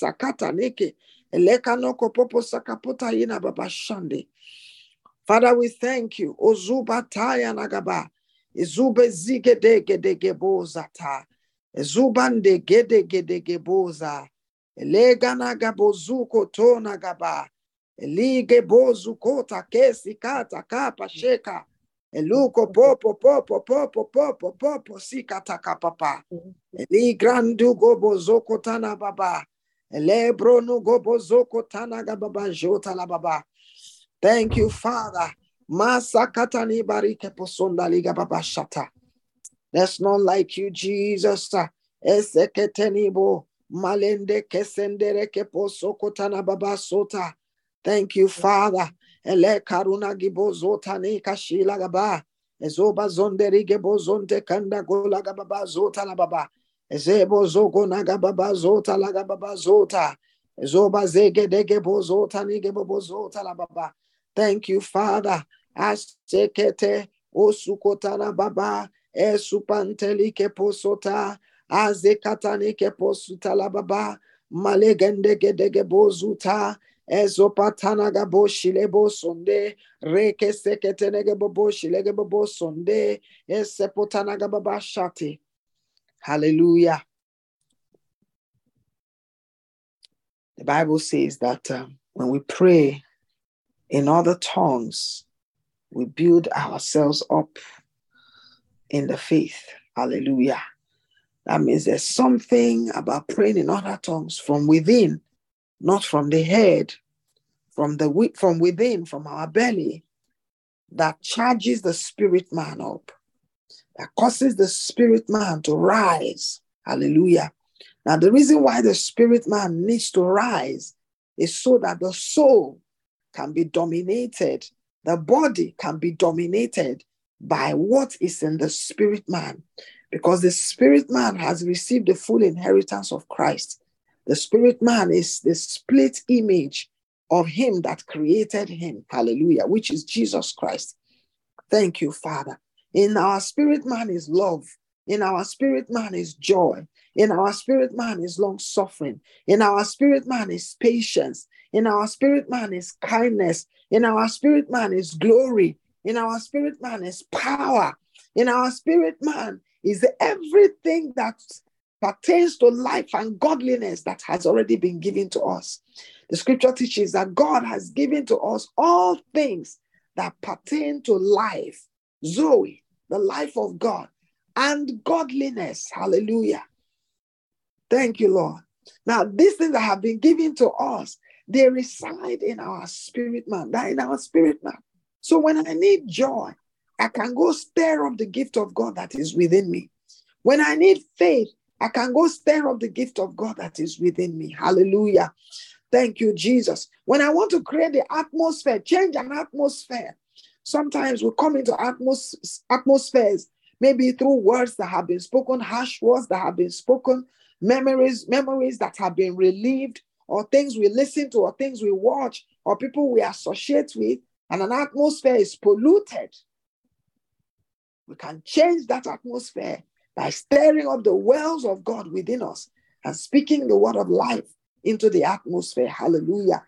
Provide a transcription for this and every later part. sakata leke elekanoko popo sakapota yina baba shande. Father, we thank you. Ozuba taya nagaba. Izube zigede gede geboza ta. Ezubande gede gede geboza. Elegana gabozuko to nagaba. Elige bozukota kesi kata kapa sheka. Eluko popo popo popo popo popo sikata kapapa. Eligrandu gobo zoko tana baba. Elebro no gobo zoko tana gababa jota la baba. Thank you, Father. Masakatani barike posonda liga baba shata. That's not like you, Jesus. Eseketenibo malende kesendere keposoko tana baba sota. Thank you, Father. Ele karuna gibozota ne kashila gaba. Ezoba zonderi gebozonte kanda gola gaba zota la baba. Ezebo zogo naga baba zota la gaba zota. Ezoba zege dege bozota ni gebozota la baba. Thank you, Father. Azekete osukota la baba. Esupanteli keposota. Azekatani keposuta la baba. Malegende gedege bozuta. Ezopatana gabo shilebo sonde reke sekete negebo bo shilebo bo sonde esepotana gababa shati. Hallelujah. The Bible says that when we pray in other tongues, we build ourselves up in the faith. Hallelujah. That means there's something about praying in other tongues from within. Not from the head, from within, from our belly, that charges the spirit man up, that causes the spirit man to rise. Hallelujah. Now, the reason why the spirit man needs to rise is so that the soul can be dominated, the body can be dominated by what is in the spirit man, because the spirit man has received the full inheritance of Christ. The spirit man is the split image of him that created him. Hallelujah. Which is Jesus Christ. Thank you, Father. In our spirit man is love. In our spirit man is joy. In our spirit man is long suffering. In our spirit man is patience. In our spirit man is kindness. In our spirit man is glory. In our spirit man is power. In our spirit man is everything that pertains to life and godliness that has already been given to us. The scripture teaches that God has given to us all things that pertain to life, Zoe, the life of God, and godliness. Hallelujah. Thank you, Lord. Now, these things that have been given to us, they reside in our spirit man. They're in our spirit man. So when I need joy, I can go stir up the gift of God that is within me. When I need faith, I can go stir up the gift of God that is within me. Hallelujah. Thank you, Jesus. When I want to create the atmosphere, change an atmosphere, sometimes we come into atmospheres, maybe through words that have been spoken, harsh words that have been spoken, memories that have been relieved, or things we listen to, or things we watch, or people we associate with, and an atmosphere is polluted. We can change that atmosphere by stirring up the wells of God within us and speaking the word of life into the atmosphere. Hallelujah.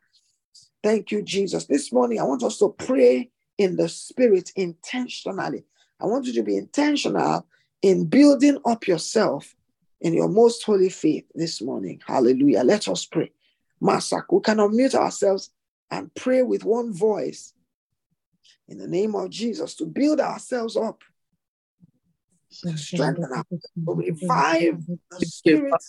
Thank you, Jesus. This morning, I want us to pray in the spirit intentionally. I want you to be intentional in building up yourself in your most holy faith this morning. Hallelujah. Let us pray. Masak, we can unmute ourselves and pray with one voice in the name of Jesus to build ourselves up. Strengthen us, revive the spirit.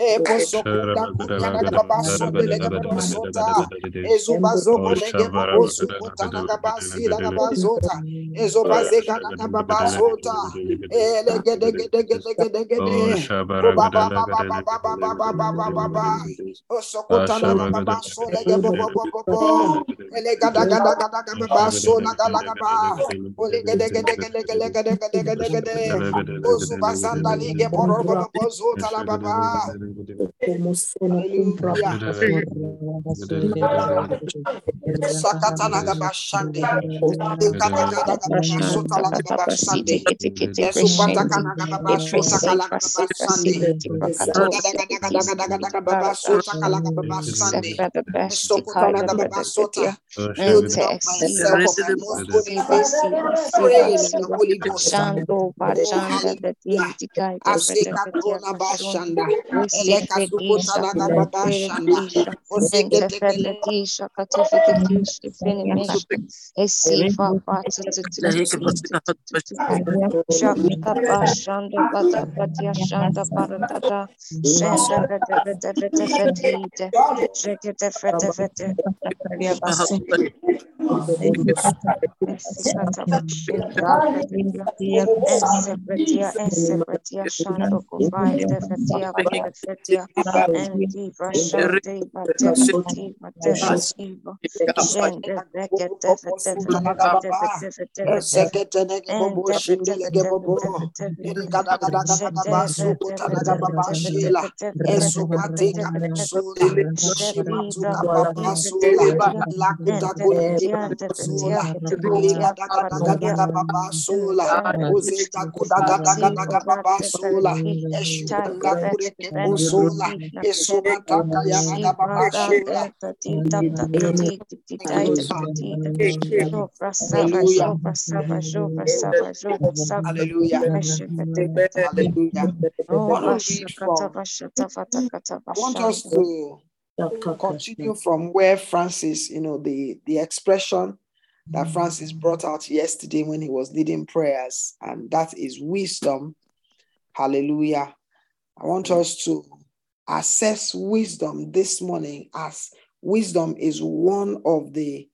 Want us to continue from where Francis, the expression that Francis brought out yesterday when he was leading prayers, and that is wisdom. Hallelujah. I want us to assess wisdom this morning, as wisdom is one of the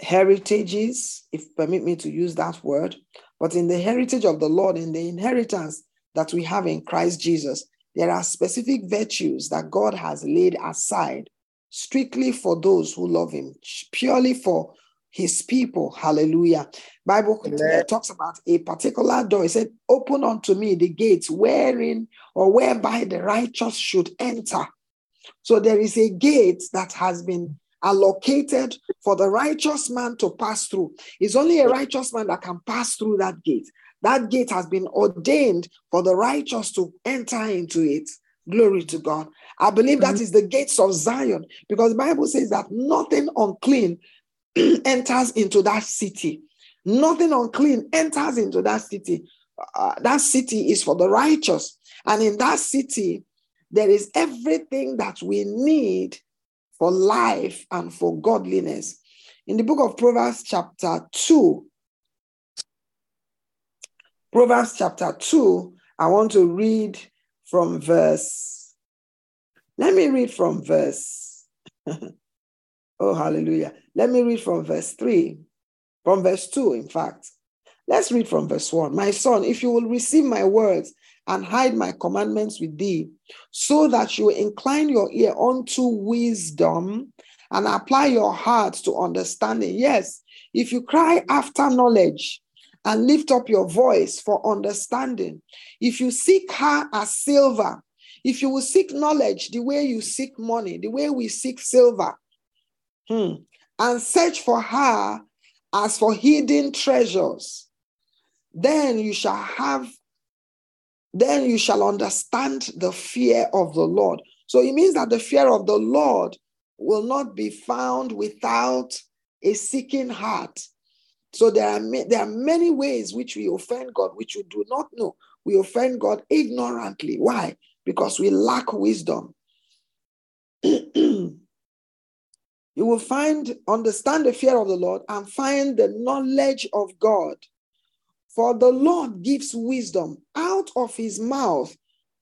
heritages, if permit me to use that word, but in the heritage of the Lord, in the inheritance that we have in Christ Jesus, there are specific virtues that God has laid aside strictly for those who love him, purely for his people. Hallelujah. Bible talks about a particular door. It said, open unto me the gates wherein or whereby the righteous should enter. So there is a gate that has been allocated for the righteous man to pass through. It's only a righteous man that can pass through that gate. That gate has been ordained for the righteous to enter into it. Glory to God. I believe that is the gates of Zion, because the Bible says that nothing unclean enters into that city. Nothing unclean enters into that city. That city is for the righteous. And in that city, there is everything that we need for life and for godliness. In the book of Proverbs chapter 2, I want to read from verse, oh, hallelujah. Let me read from verse 3, from verse 2, in fact. Let's read from verse 1. My son, if you will receive my words and hide my commandments with thee, so that you incline your ear unto wisdom and apply your heart to understanding. Yes, if you cry after knowledge and lift up your voice for understanding, if you seek her as silver, if you will seek knowledge the way you seek money, the way we seek silver, and search for her as for hidden treasures, then you shall understand the fear of the Lord. So it means that the fear of the Lord will not be found without a seeking heart. So there are many ways which we offend God, which we do not know. We offend God ignorantly. Why? Because we lack wisdom. You will understand the fear of the Lord and find the knowledge of God. For the Lord gives wisdom. Out of his mouth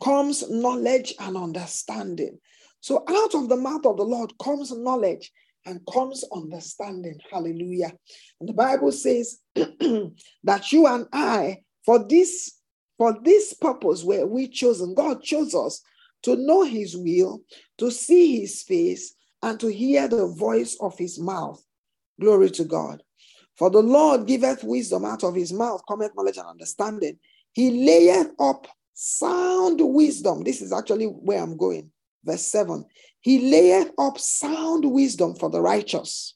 comes knowledge and understanding. So out of the mouth of the Lord comes knowledge and comes understanding. Hallelujah. And the Bible says that you and I, for this purpose were we chosen. God chose us to know his will, to see his face, and to hear the voice of his mouth. Glory to God. For the Lord giveth wisdom, out of his mouth cometh knowledge and understanding. He layeth up sound wisdom. This is actually where I'm going. Verse 7. He layeth up sound wisdom for the righteous.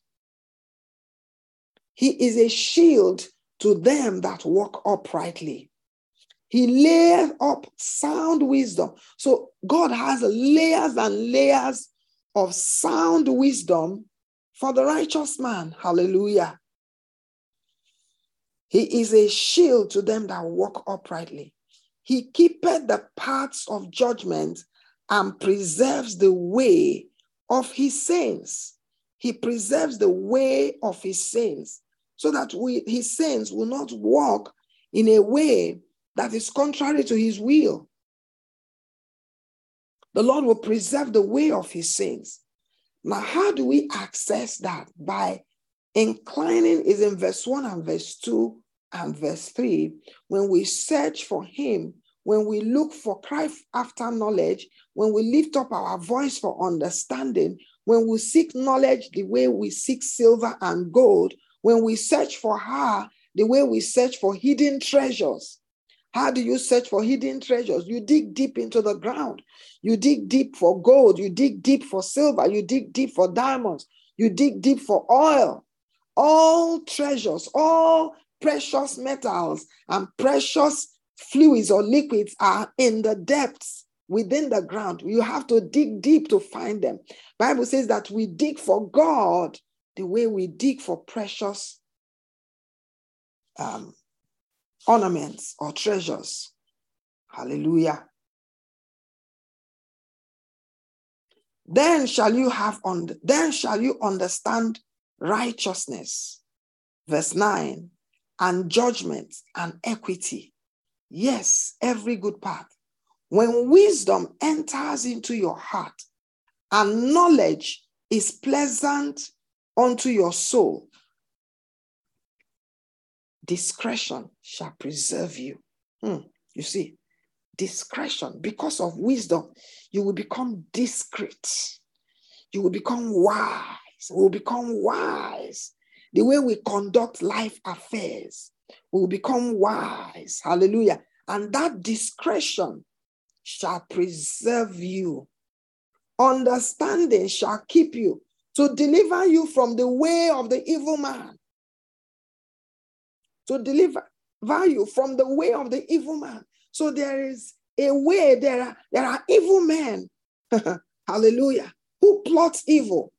He is a shield to them that walk uprightly. He layeth up sound wisdom. So God has layers and layers of sound wisdom for the righteous man. Hallelujah. He is a shield to them that walk uprightly. He keepeth the paths of judgment and preserves the way of his saints. He preserves the way of his saints so that his saints will not walk in a way that is contrary to his will. The Lord will preserve the way of his saints. Now, how do we access that? By inclining is in verse 1 and verse 2 and verse 3. When we search for him, when we look for cry after knowledge, when we lift up our voice for understanding, when we seek knowledge the way we seek silver and gold, when we search for her the way we search for hidden treasures. How do you search for hidden treasures? You dig deep into the ground. You dig deep for gold. You dig deep for silver. You dig deep for diamonds. You dig deep for oil. All treasures, all precious metals and precious fluids or liquids are in the depths within the ground. You have to dig deep to find them. Bible says that we dig for God the way we dig for precious ornaments or treasures. Hallelujah. Then shall you understand righteousness, verse 9, and judgment and equity. Yes, every good path. When wisdom enters into your heart and knowledge is pleasant unto your soul, discretion shall preserve you. You see, discretion. Because of wisdom, you will become discreet. You will become wise. We will become wise. The way we conduct life affairs, we will become wise. Hallelujah. And that discretion shall preserve you. Understanding shall keep you, to deliver you from the way of the evil man. To deliver you from the way of the evil man. So there is a way. There are evil men. Hallelujah. Who plots evil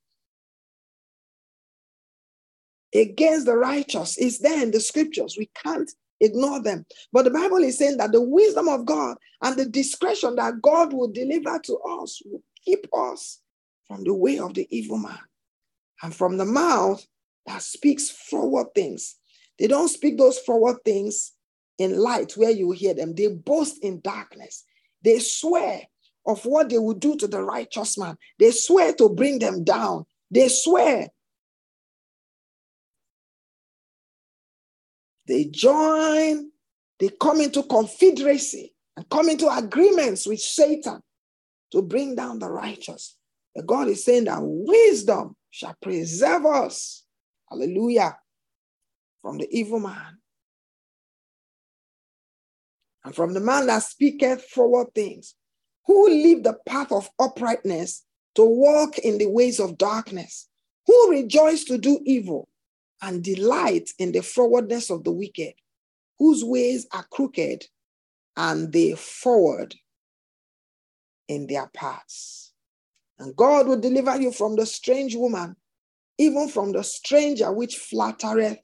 against the righteous. Is there in the scriptures. We can't ignore them. But the Bible is saying that the wisdom of God and the discretion that God will deliver to us will keep us from the way of the evil man, and from the mouth that speaks forward things. They don't speak those forward things in light where you hear them. They boast in darkness. They swear of what they will do to the righteous man. They swear to bring them down. They swear. They come into confederacy and come into agreements with Satan to bring down the righteous. But God is saying that wisdom shall preserve us, hallelujah, from the evil man and from the man that speaketh forward things, who leave the path of uprightness to walk in the ways of darkness, who rejoice to do evil and delight in the forwardness of the wicked, whose ways are crooked, and they forward in their paths. And God will deliver you from the strange woman, even from the stranger which flattereth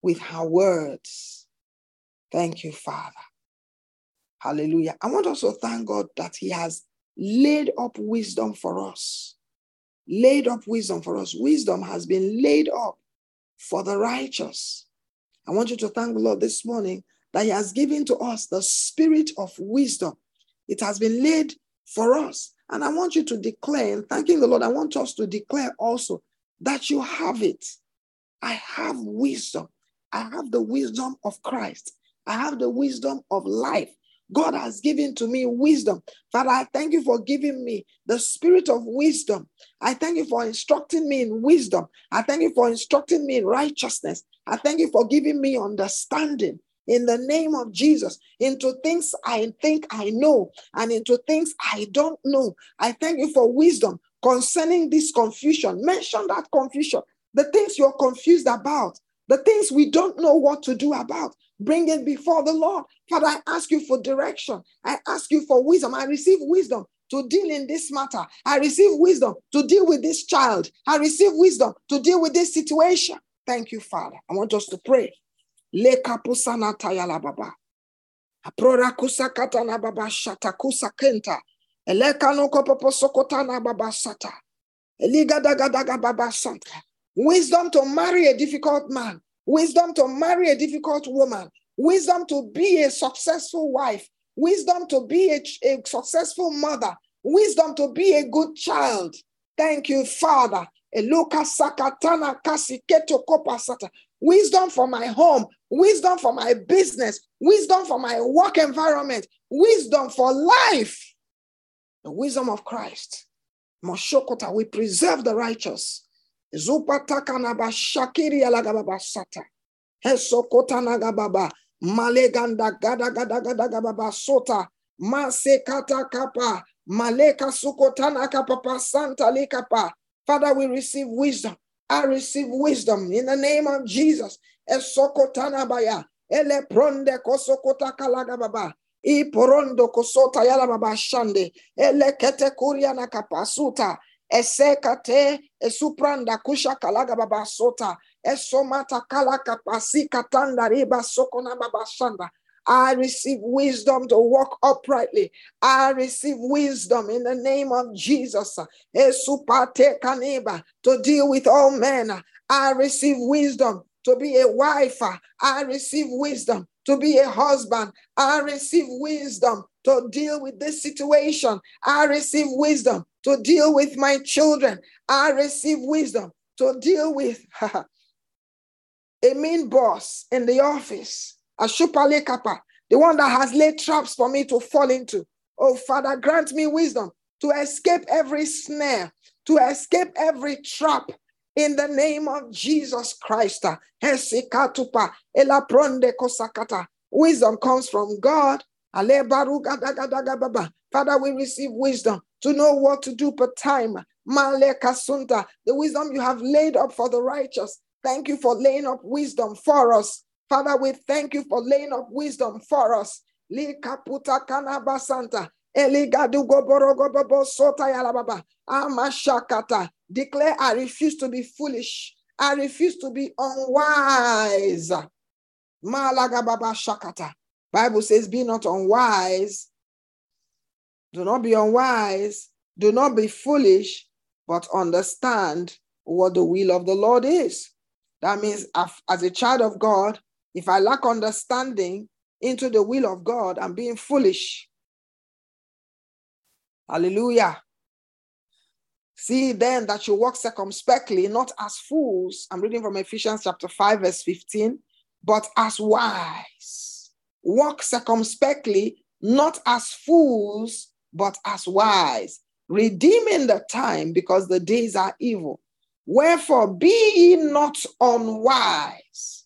with her words. Thank you, Father. Hallelujah. I want also thank God that he has laid up wisdom for us. Laid up wisdom for us. Wisdom has been laid up for the righteous. I want you to thank the Lord this morning that he has given to us the spirit of wisdom It has been laid for us. And I want you to declare, and thanking the Lord, I want us to declare also that you have it. I have wisdom. I have the wisdom of Christ. I have the wisdom of life. God has given to me wisdom. Father, I thank you for giving me the spirit of wisdom. I thank you for instructing me in wisdom. I thank you for instructing me in righteousness. I thank you for giving me understanding in the name of Jesus, into things I think I know and into things I don't know. I thank you for wisdom concerning this confusion. Mention that confusion, the things you're confused about, the things we don't know what to do about. Bring it before the Lord. Father, I ask you for direction. I ask you for wisdom. I receive wisdom to deal in this matter. I receive wisdom to deal with this child. I receive wisdom to deal with this situation. Thank you, Father. I want us to pray. Wisdom to marry a difficult man. Wisdom to marry a difficult woman. Wisdom to be a successful wife. Wisdom to be a successful mother. Wisdom to be a good child. Thank you, Father. Wisdom for my home. Wisdom for my business. Wisdom for my work environment. Wisdom for life. The wisdom of Christ. Moshokota, we preserve the righteous. Father, we receive wisdom. I receive wisdom in the name of Jesus. Esekate esupranda kusha kalaga baba sota esomata kalaka pasi katanda riba sokona baba shanda. I receive wisdom to walk uprightly. I receive wisdom in the name of Jesus. Esupate kaneba to deal with all men. I receive wisdom to be a wife. I receive wisdom to be a husband. I receive wisdom to deal with this situation. I receive wisdom to deal with my children. I receive wisdom to deal with a mean boss in the office, a shupale kappa, the one that has laid traps for me to fall into. Oh, Father, grant me wisdom to escape every snare, to escape every trap. In the name of Jesus Christ, wisdom comes from God. Father, we receive wisdom to know what to do per time. The wisdom you have laid up for the righteous. Thank you for laying up wisdom for us. Father, we thank you for laying up wisdom for us. Declare, I refuse to be foolish. I refuse to be unwise. Bible says, be not unwise. Do not be unwise. Do not be foolish, but understand what the will of the Lord is. That means, as a child of God, if I lack understanding into the will of God, I'm being foolish. Hallelujah. See then that you walk circumspectly, not as fools. I'm reading from Ephesians chapter 5, verse 15. But as wise. Walk circumspectly, not as fools, but as wise. Redeeming the time, because the days are evil. Wherefore, be ye not unwise.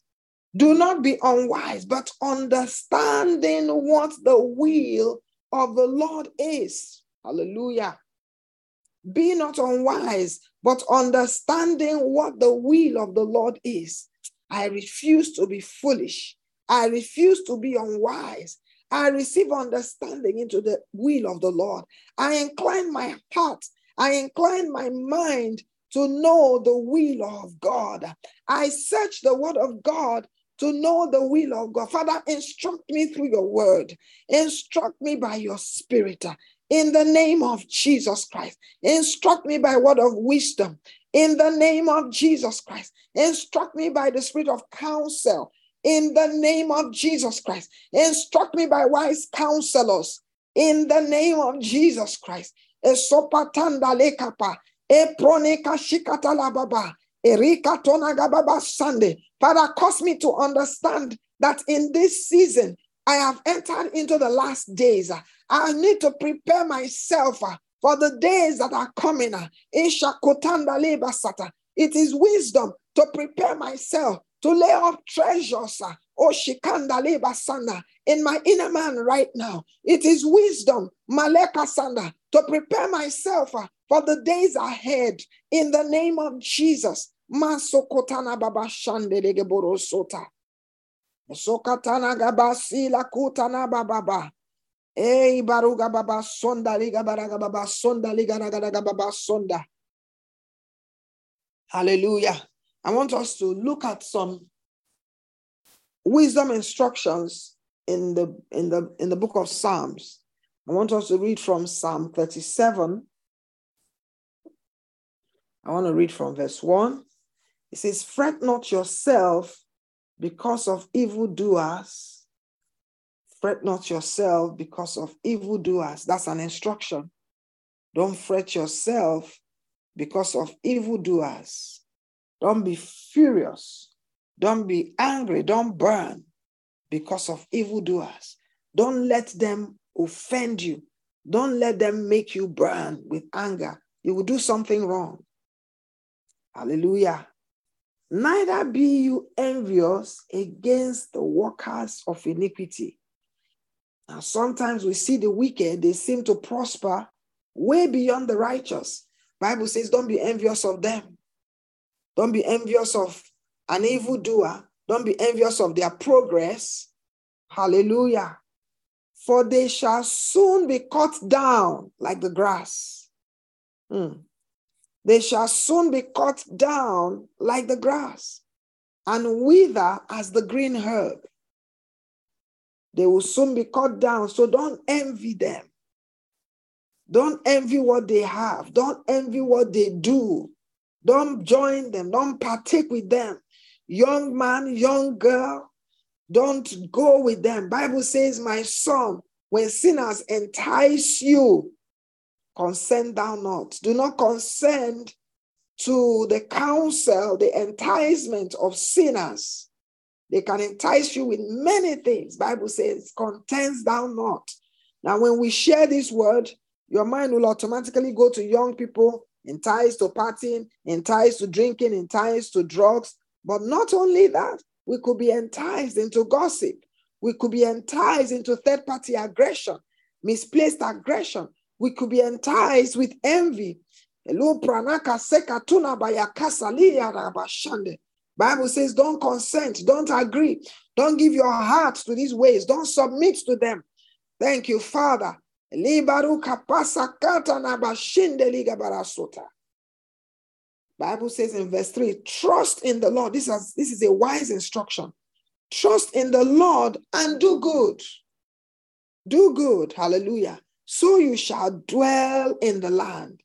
Do not be unwise, but understanding what the will of the Lord is. Hallelujah. Be not unwise, but understanding what the will of the Lord is. I refuse to be foolish. I refuse to be unwise. I receive understanding into the will of the Lord. I incline my heart. I incline my mind to know the will of God. I search the word of God to know the will of God. Father, instruct me through your word. Instruct me by your spirit. In the name of Jesus Christ, instruct me by word of wisdom. In the name of Jesus Christ, instruct me by the spirit of counsel. In the name of Jesus Christ, instruct me by wise counselors. in the name of Jesus Christ. Esopatanda lekapa, eproneka shikata lababa, erika tonagababa sande. Father, cause me to understand that in this season, I have entered into the last days. I need to prepare myself for the days that are coming. It is wisdom to prepare myself to lay up treasures in my inner man right now. It is wisdom, Maleka Sanda, to prepare myself for the days ahead in the name of Jesus. Masokotana baba shande legeboro sota. Sokatana gabasi la kutana bababa. Ei baruga baba sonda liga baraga baba sonda liga nagaraga baba sonda. Hallelujah. I want us to look at some wisdom instructions in the book of Psalms. I want us to read from Psalm 37. I want to read from verse 1. It says, "Fret not yourself because of evildoers. Fret not yourself because of evildoers." That's an instruction. Don't fret yourself because of evildoers. Don't be furious. Don't be angry. Don't burn because of evildoers. Don't let them offend you. Don't let them make you burn with anger. You will do something wrong. Hallelujah. "Neither be you envious against the workers of iniquity." Now, sometimes we see the wicked, they seem to prosper way beyond the righteous. Bible says, don't be envious of them. Don't be envious of an evildoer. Don't be envious of their progress. Hallelujah. "For they shall soon be cut down like the grass." They shall soon be cut down like the grass and wither as the green herb. They will soon be cut down. So don't envy them. Don't envy what they have. Don't envy what they do. Don't join them. Don't partake with them. Young man, young girl, don't go with them. Bible says, "My son, when sinners entice you, consent thou not." Do not consent to the counsel, the enticement of sinners. They can entice you with many things. Bible says, "Contest thou not." Now, when we share this word, your mind will automatically go to young people, enticed to partying, enticed to drinking, enticed to drugs. But not only that, we could be enticed into gossip. We could be enticed into third-party aggression, misplaced aggression. We could be enticed with envy. Bible says, don't consent, don't agree, don't give your heart to these ways, don't submit to them. Thank you, Father. Bible says in verse 3, "Trust in the Lord." This is a wise instruction. "Trust in the Lord and do good." Do good. Hallelujah. "So you shall dwell in the land,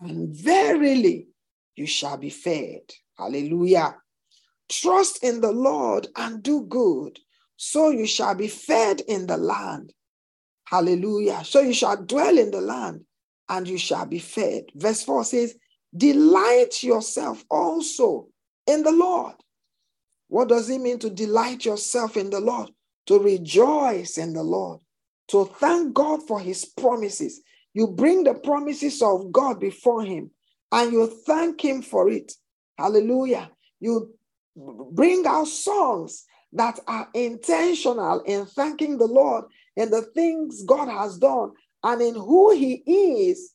and verily you shall be fed." Hallelujah. "Trust in the Lord and do good, so you shall be fed in the land." Hallelujah. "So you shall dwell in the land, and you shall be fed." Verse 4 says, "Delight yourself also in the Lord." What does it mean to delight yourself in the Lord? To rejoice in the Lord. So thank God for his promises. You bring the promises of God before him and you thank him for it. Hallelujah. You bring out songs that are intentional in thanking the Lord and the things God has done and in who he is.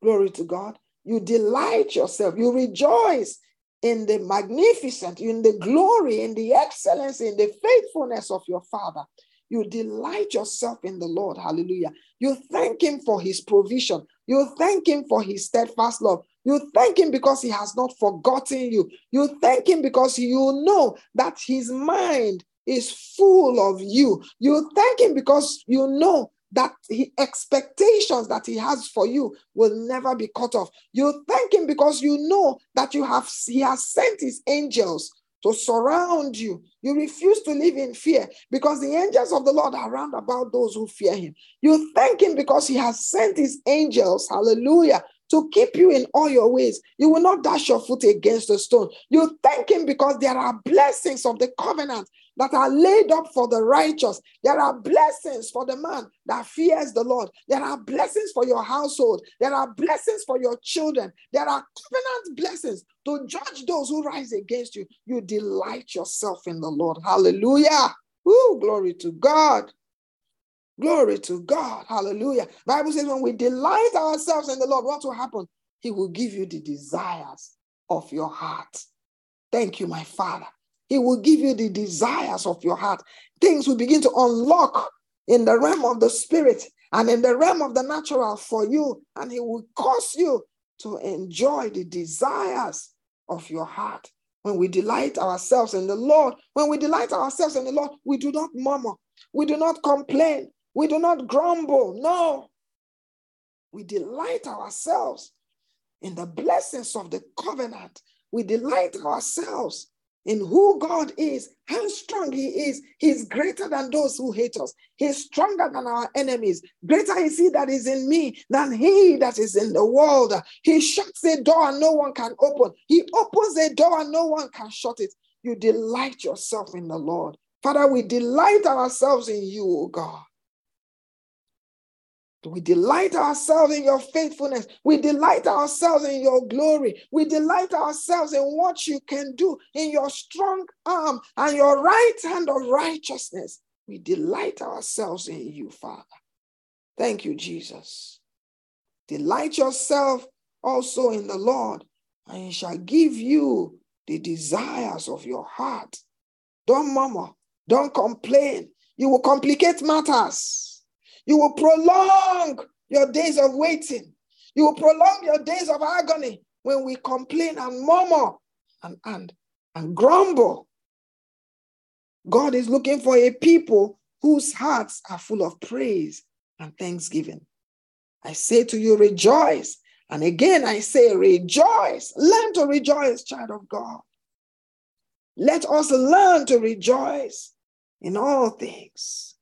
Glory to God. You delight yourself. You rejoice in the magnificent, in the glory, in the excellence, in the faithfulness of your Father. You delight yourself in the Lord. Hallelujah. You thank him for his provision. You thank him for his steadfast love. You thank him because he has not forgotten you. You thank him because you know that his mind is full of you. You thank him because you know that the expectations that he has for you will never be cut off. You thank him because you know that he has sent his angels to surround you. You refuse to live in fear because the angels of the Lord are round about those who fear him. You thank him because he has sent his angels, hallelujah, to keep you in all your ways. You will not dash your foot against a stone. You thank him because there are blessings of the covenant that are laid up for the righteous. There are blessings for the man that fears the Lord. There are blessings for your household. There are blessings for your children. There are covenant blessings to judge those who rise against you. You delight yourself in the Lord. Hallelujah. Woo, glory to God. Glory to God. Hallelujah. Bible says when we delight ourselves in the Lord, what will happen? He will give you the desires of your heart. Thank you, my Father. He will give you the desires of your heart. Things will begin to unlock in the realm of the spirit and in the realm of the natural for you. And he will cause you to enjoy the desires of your heart. When we delight ourselves in the Lord, when we delight ourselves in the Lord, we do not murmur. We do not complain. We do not grumble. No. We delight ourselves in the blessings of the covenant. We delight ourselves in who God is, how strong he is. He's greater than those who hate us. He's stronger than our enemies. Greater is he that is in me than he that is in the world. He shuts a door and no one can open. He opens a door and no one can shut it. You delight yourself in the Lord. Father, we delight ourselves in you, O God. We delight ourselves in your faithfulness. We delight ourselves in your glory. We delight ourselves in what you can do, in your strong arm and your right hand of righteousness. We delight ourselves in you, Father. Thank you, Jesus. Delight yourself also in the Lord, and he shall give you the desires of your heart. Don't murmur. Don't complain. You will complicate matters. You will prolong your days of waiting. You will prolong your days of agony when we complain and murmur and grumble. God is looking for a people whose hearts are full of praise and thanksgiving. I say to you, rejoice. And again, I say, rejoice. Learn to rejoice, child of God. Let us learn to rejoice in all things.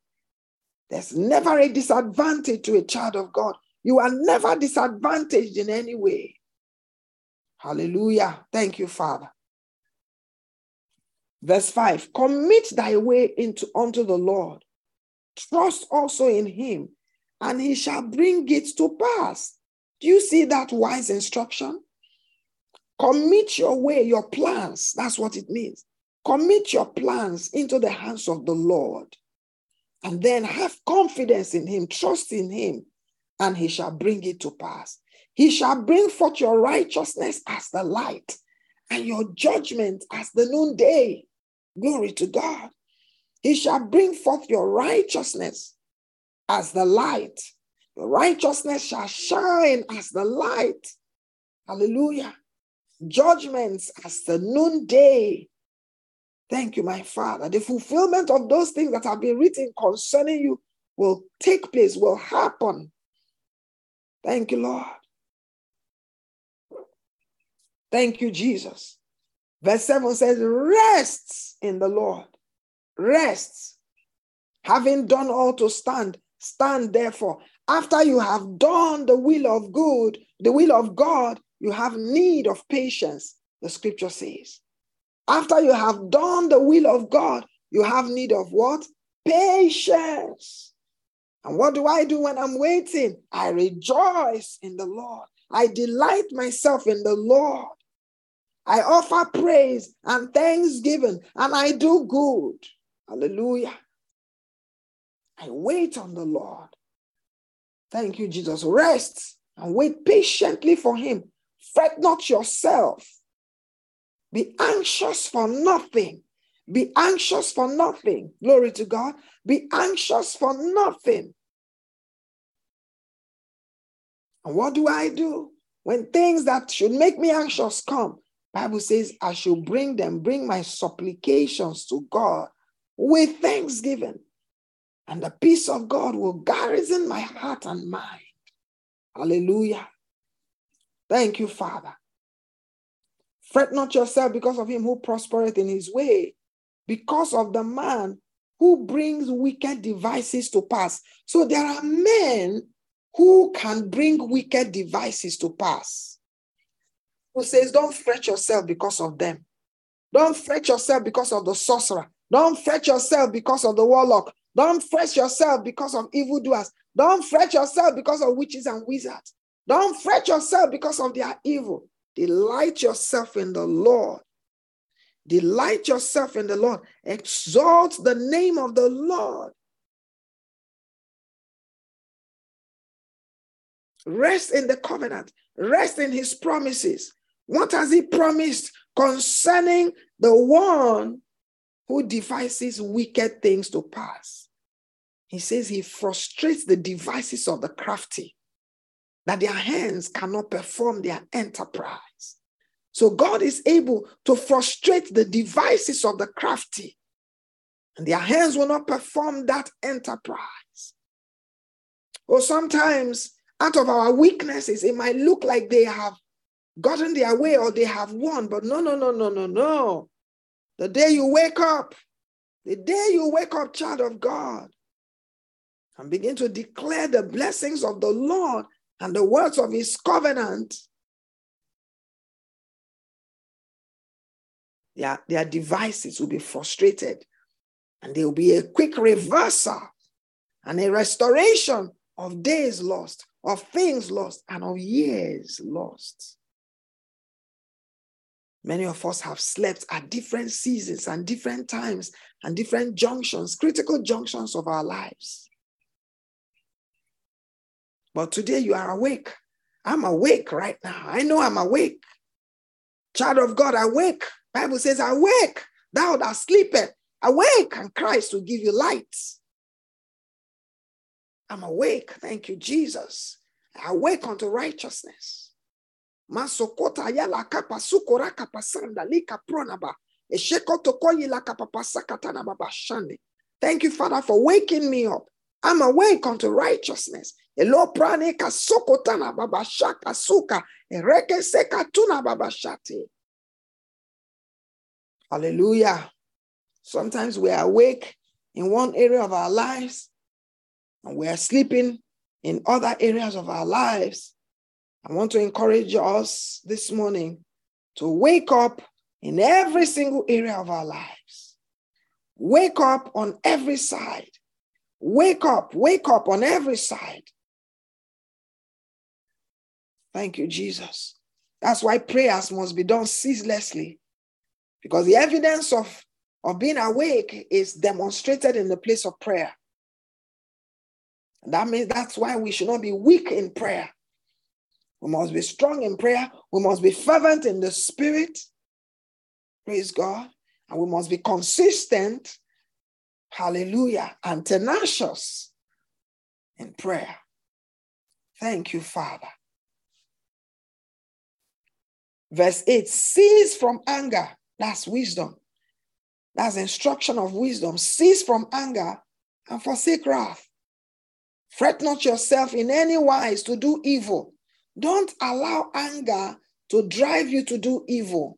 There's never a disadvantage to a child of God. You are never disadvantaged in any way. Hallelujah. Thank you, Father. Verse 5, commit thy way unto the Lord. Trust also in him, and he shall bring it to pass. Do you see that wise instruction? Commit your way, your plans. That's what it means. Commit your plans into the hands of the Lord. And then have confidence in him, trust in him, and he shall bring it to pass. He shall bring forth your righteousness as the light and your judgment as the noonday. Glory to God. He shall bring forth your righteousness as the light. Your righteousness shall shine as the light. Hallelujah. Judgments as the noonday. Thank you, my Father. The fulfillment of those things that have been written concerning you will take place, will happen. Thank you, Lord. Thank you, Jesus. Verse 7 says, rest in the Lord. Rest. Having done all to stand, stand therefore. After you have done the will of good, the will of God, you have need of patience, the scripture says. After you have done the will of God, you have need of what? Patience. And what do I do when I'm waiting? I rejoice in the Lord. I delight myself in the Lord. I offer praise and thanksgiving, and I do good. Hallelujah. I wait on the Lord. Thank you, Jesus. Rest and wait patiently for him. Fret not yourself. Be anxious for nothing. Be anxious for nothing. Glory to God. Be anxious for nothing. And what do I do when things that should make me anxious come? Bible says, I shall bring my supplications to God with thanksgiving. And the peace of God will garrison my heart and mind. Hallelujah. Thank you, Father. Fret not yourself because of him who prospereth in his way, because of the man who brings wicked devices to pass. So there are men who can bring wicked devices to pass. Who says, don't fret yourself because of them. Don't fret yourself because of the sorcerer. Don't fret yourself because of the warlock. Don't fret yourself because of evildoers. Don't fret yourself because of witches and wizards. Don't fret yourself because of their evil. Delight yourself in the Lord. Delight yourself in the Lord. Exalt the name of the Lord. Rest in the covenant. Rest in his promises. What has he promised concerning the one who devises wicked things to pass? He says he frustrates the devices of the crafty, that their hands cannot perform their enterprise. So God is able to frustrate the devices of the crafty, and their hands will not perform that enterprise. Or sometimes, out of our weaknesses, it might look like they have gotten their way or they have won, but no. The day you wake up, child of God, and begin to declare the blessings of the Lord and the words of his covenant, their devices will be frustrated, and there will be a quick reversal and a restoration of days lost, of things lost, and of years lost. Many of us have slept at different seasons and different times and different junctions, critical junctions of our lives. But today you are awake. I'm awake right now. I know I'm awake. Child of God, awake. Bible says, awake, thou that sleepest. Awake, and Christ will give you light. I'm awake. Thank you, Jesus. Awake unto righteousness. Masokota yala kapa sukora kapa sanda lika pronaba. Eshekotokoyi la kapa pasakatana babashane. Thank you, Father, for waking me up. I'm awake unto righteousness. Elo praneka sokotana babashaka suka. Ereke sekatuna babashate. Hallelujah. Sometimes we are awake in one area of our lives, and we are sleeping in other areas of our lives. I want to encourage us this morning to wake up in every single area of our lives. Wake up on every side. Wake up on every side. Thank you, Jesus. That's why prayers must be done ceaselessly, because the evidence of being awake is demonstrated in the place of prayer. That means that's why we should not be weak in prayer. We must be strong in prayer. We must be fervent in the spirit. Praise God. And we must be consistent. Hallelujah. And tenacious in prayer. Thank you, Father. Verse 8, cease from anger. That's wisdom. That's instruction of wisdom. Cease from anger and forsake wrath. Fret not yourself in any wise to do evil. Don't allow anger to drive you to do evil.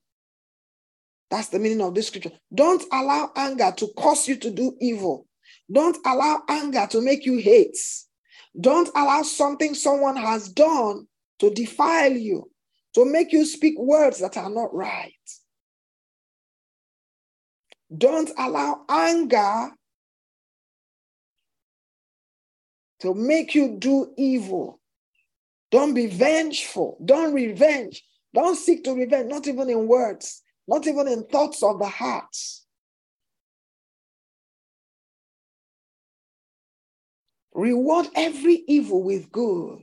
That's the meaning of this scripture. Don't allow anger to cause you to do evil. Don't allow anger to make you hate. Don't allow something someone has done to defile you, to make you speak words that are not right. Don't allow anger to make you do evil. Don't be vengeful. Don't revenge. Don't seek to revenge, not even in words, not even in thoughts of the heart. Reward every evil with good.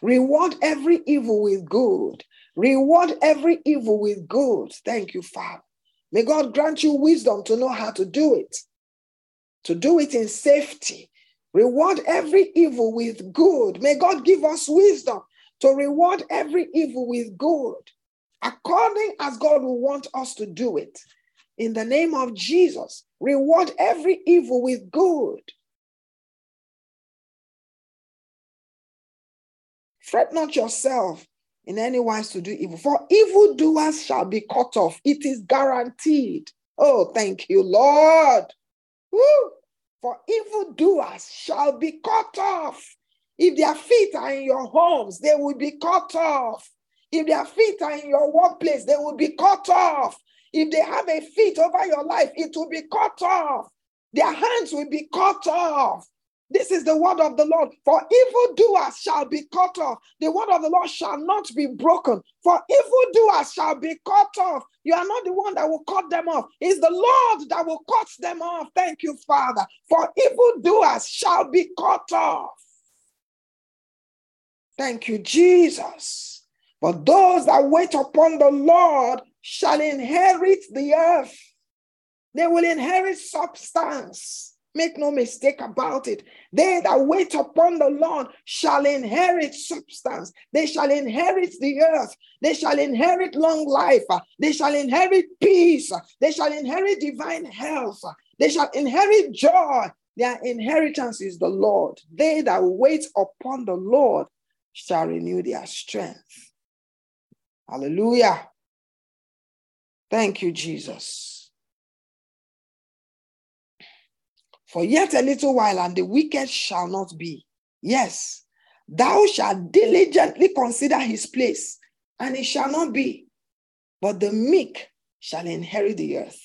Reward every evil with good. Reward every evil with good. Thank you, Father. May God grant you wisdom to know how to do it in safety. Reward every evil with good. May God give us wisdom to reward every evil with good, according as God will want us to do it. In the name of Jesus, reward every evil with good. Fret not yourself in any wise to do evil, for evildoers shall be cut off. It is guaranteed. Oh, thank you, Lord. Woo. For evildoers shall be cut off. If their feet are in your homes, they will be cut off. If their feet are in your workplace, they will be cut off. If they have a feet over your life, it will be cut off. Their hands will be cut off. This is the word of the Lord. For evildoers shall be cut off. The word of the Lord shall not be broken. For evildoers shall be cut off. You are not the one that will cut them off. It's the Lord that will cut them off. Thank you, Father. For evildoers shall be cut off. Thank you, Jesus. But those that wait upon the Lord shall inherit the earth. They will inherit substance. Make no mistake about it. They that wait upon the Lord shall inherit substance. They shall inherit the earth. They shall inherit long life. They shall inherit peace. They shall inherit divine health. They shall inherit joy. Their inheritance is the Lord. They that wait upon the Lord shall renew their strength. Hallelujah. Thank you, Jesus. For yet a little while, and the wicked shall not be. Yes, thou shalt diligently consider his place, and it shall not be. But the meek shall inherit the earth,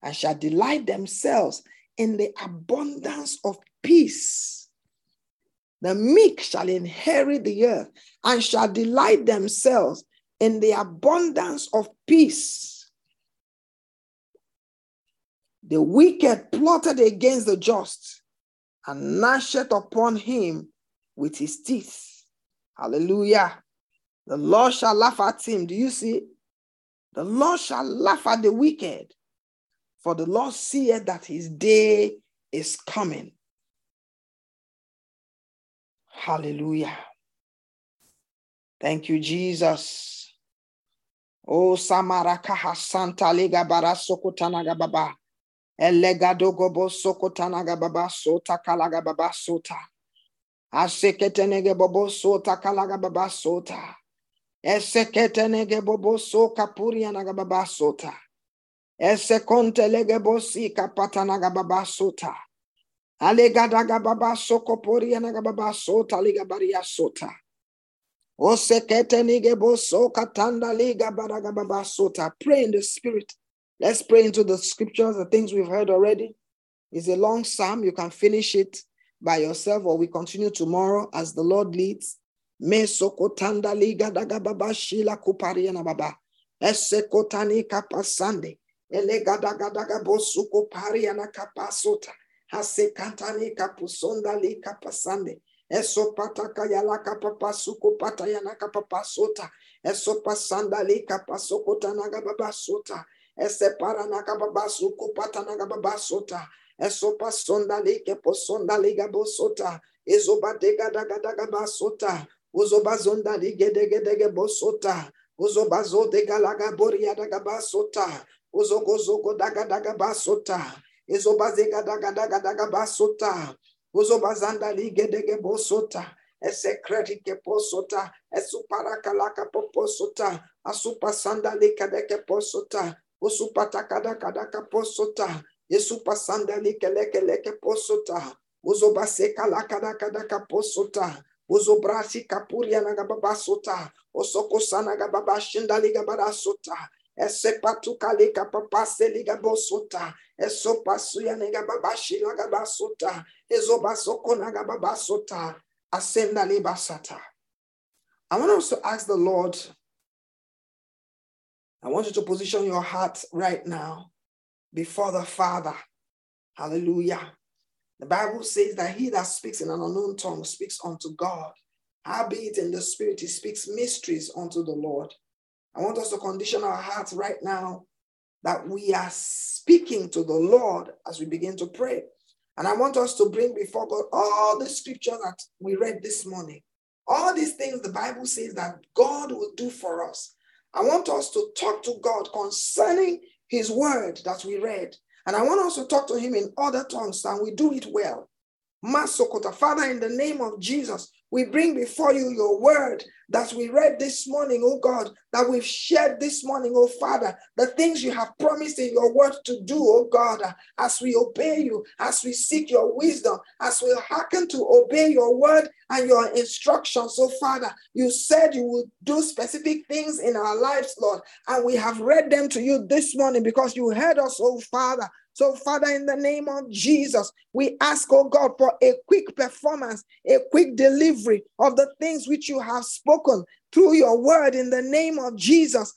and shall delight themselves in the abundance of peace. The meek shall inherit the earth, and shall delight themselves in the abundance of peace. The wicked plotted against the just and gnashed upon him with his teeth. Hallelujah. The Lord shall laugh at him. Do you see? The Lord shall laugh at the wicked, for the Lord seeth that his day is coming. Hallelujah. Thank you, Jesus. Oh, Samaraka Hasanta Lega Barasokotanaga Baba. Elegado gobo sokotanaga baba sota kalaga baba sota. Aseketenege bobo sota kalaga baba sota. Eseketenege bobo soka purianaga baba sota. Esekontelege bosi kapatanaga baba sota. Alegadaga baba soko purianaga baba sota liga baria sota. Oseketenege boso katanda liga baraga baba sota. Pray in the spirit. Let's pray into the scriptures, the things we've heard already. It's a long psalm. You can finish it by yourself, or we continue tomorrow as the Lord leads. Eseparana kababasu kupatana kababasota. Esopa sonda leke posonda lega bosota. Ezoba dega daga daga basota. Uzoba zonda lige dege dege bosota. Uzoba zo dega laga boria daga basota. Uzogo zogo daga daga basota. Ezoba zega daga daga daga basota. Uzoba zanda lige dege bosota. Ese kredi ke posota. Esupara kalaka posota. Asupa sanda leke deke posota. Usupata kada kada kaposota. Yesupa sandali keleke leke posota. Uzobase kala kada kada kaposota. Uzobrasi kapuria na gababa sota. Osoko sana gababa shindali gabara sota. Esepatu kale kapapase liga bosota. Esopasuya na gababa shila gabasota. Ezobasoko na gababa sota. Asenda libasata. I want us to ask the Lord. I want you to position your heart right now before the Father. Hallelujah. The Bible says that he that speaks in an unknown tongue speaks unto God. Howbeit in the spirit, he speaks mysteries unto the Lord. I want us to condition our hearts right now that we are speaking to the Lord as we begin to pray. And I want us to bring before God all the scripture that we read this morning. All these things the Bible says that God will do for us. I want us to talk to God concerning his word that we read. And I want us to talk to him in other tongues, and we do it well. Father, in the name of Jesus, We bring before you your word that we read this morning, oh God, that we've shared this morning, oh Father, the things you have promised in your word to do, oh God, as we obey you, as we seek your wisdom, as we hearken to obey your word and your instructions, oh Father. You said you would do specific things in our lives, Lord, and we have read them to you this morning because you heard us, oh Father. So, Father, in the name of Jesus, we ask, oh God, for a quick performance, a quick delivery of the things which you have spoken through your word in the name of Jesus.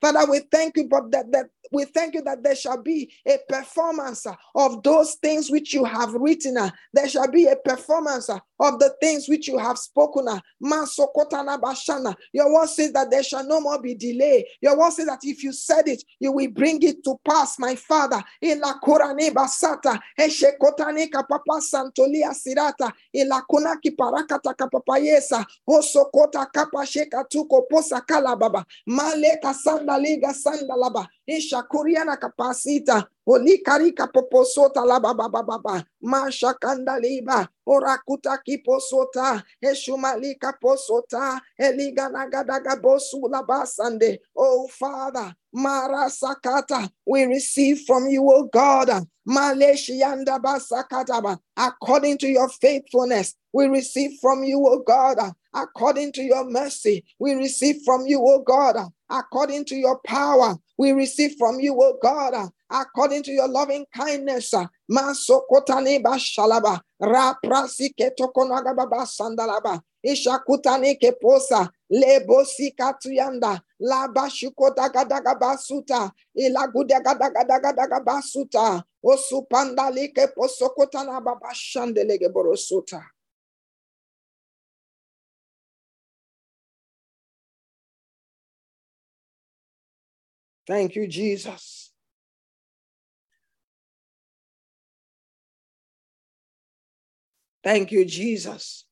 Father, we thank you, but that we thank you that there shall be a performance of those things which you have written. There shall be a performance of the things which you have spoken. Your word says that there shall no more be delay. Your word says that if you said it, you will bring it to pass, my Father. Shakuriana capacita, Olikarica poposota la baba baba, Masha candaliba, Orakuta kiposota, Eshumalika posota, Eliganagadaga bosula basande. Oh Father, Mara Sakata, we receive from you, O God, Maleshianda Basakataba, according to your faithfulness, we receive from you, O God, according to your mercy, we receive from you, O God, according to your power, we receive from you, O God, according to your loving kindness. Masokotane bashalaba, raprasike tokonagababa sandalaba, ishakutane keposa, lebosikatuyanda, labashukotagabasuta, ilagudagabasuta, osupandali keposokotana babashandelege borosuta. Thank you, Jesus. Thank you, Jesus.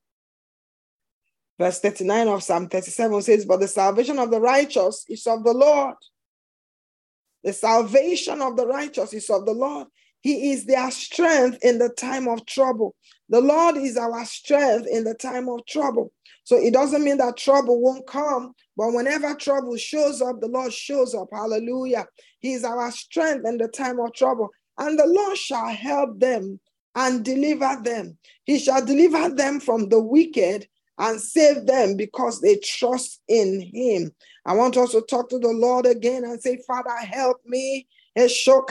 Verse 39 of Psalm 37 says, but the salvation of the righteous is of the Lord. The salvation of the righteous is of the Lord. He is their strength in the time of trouble. The Lord is our strength in the time of trouble. So it doesn't mean that trouble won't come, but whenever trouble shows up, the Lord shows up. Hallelujah. He is our strength in the time of trouble. And the Lord shall help them and deliver them. He shall deliver them from the wicked and save them because they trust in him. I want us to talk to the Lord again and say, Father, help me. This thing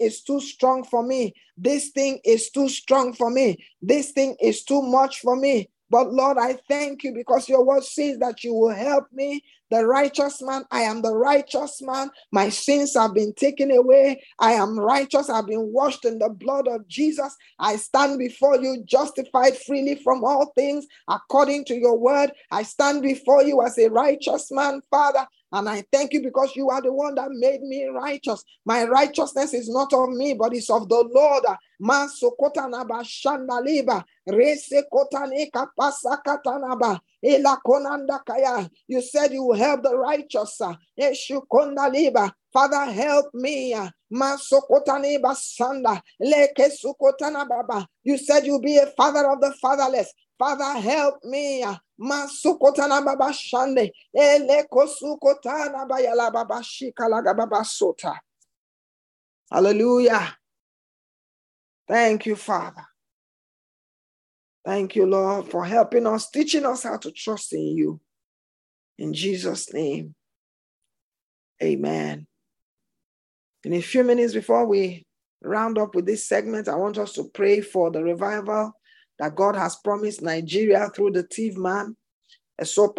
is too strong for me. This thing is too strong for me. This thing is too much for me. But Lord, I thank you because your word says that you will help me. The righteous man, I am the righteous man. My sins have been taken away. I am righteous. I've been washed in the blood of Jesus. I stand before you justified freely from all things according to your word. I stand before you as a righteous man, Father. And I thank you because you are the one that made me righteous. My righteousness is not of me, but it's of the Lord. You said you will help the righteous. Father, help me. You said you'll be a father of the fatherless. Father, help me. Masukotana baba shande eleko sukotana bayala baba shikalaga baba sota. Hallelujah. Thank you, Father. Thank you, Lord, for helping us, teaching us how to trust in you. In Jesus' name, amen. In a few minutes before we round up with this segment, I want us to pray for the revival that God has promised Nigeria through the thief man. Asoko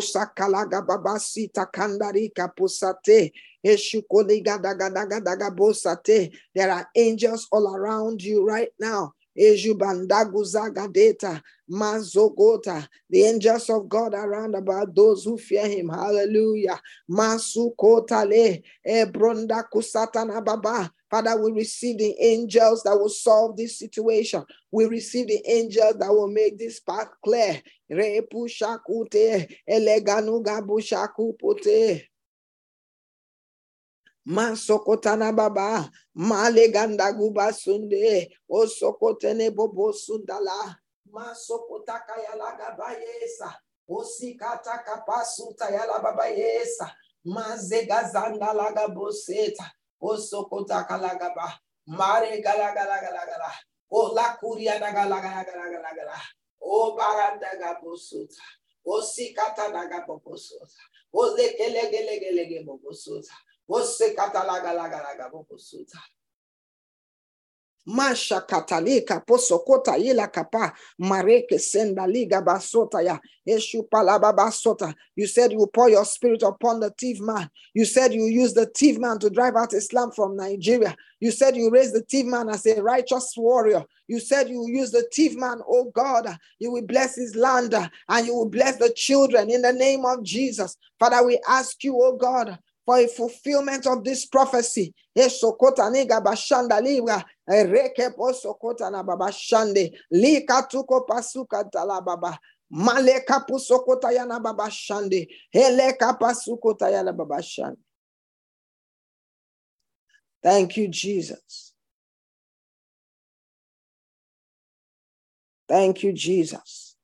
sakalaga babasi takandari kaposate eshukolega daga daga daga bosate. There are angels all around you right now. Ejubandaguzagadeta, Mazogota, the angels of God around about those who fear him. Hallelujah. Masukotale, Ebronda Kusatana Baba. Father, we receive the angels that will solve this situation. We receive the angels that will make this path clear. Repushakute, Eleganugabushakupute. Masokotana Baba, Maleganda Guba Sunde, Osokotene Bobo Sundala, Masokotaka Yalaga Bayesa, Osikata Kapasuta Yalababa Yesa, Mazegazanda Laga Boseta, Osokotaka Lagaba, Mare Galagalagala, Ola Kuriana Galagalagala, O Barandaga Bosuta, Osikata Nagabosuta, Olekelegelegele Bosuta. Wose katalaga laga laga bokosuta. Masha katalika posokota yela kapa mareke senda liga basota ya eshu palaba basota. You said you pour your spirit upon the thief man. You said you use the thief man to drive out Islam from Nigeria. You said you raise the thief man as a righteous warrior. You said you use the thief man, oh God. You will bless his land and you will bless the children in the name of Jesus. Father, we ask you, oh God, for a fulfillment of this prophecy. Thank you, Jesus. Thank you, Jesus.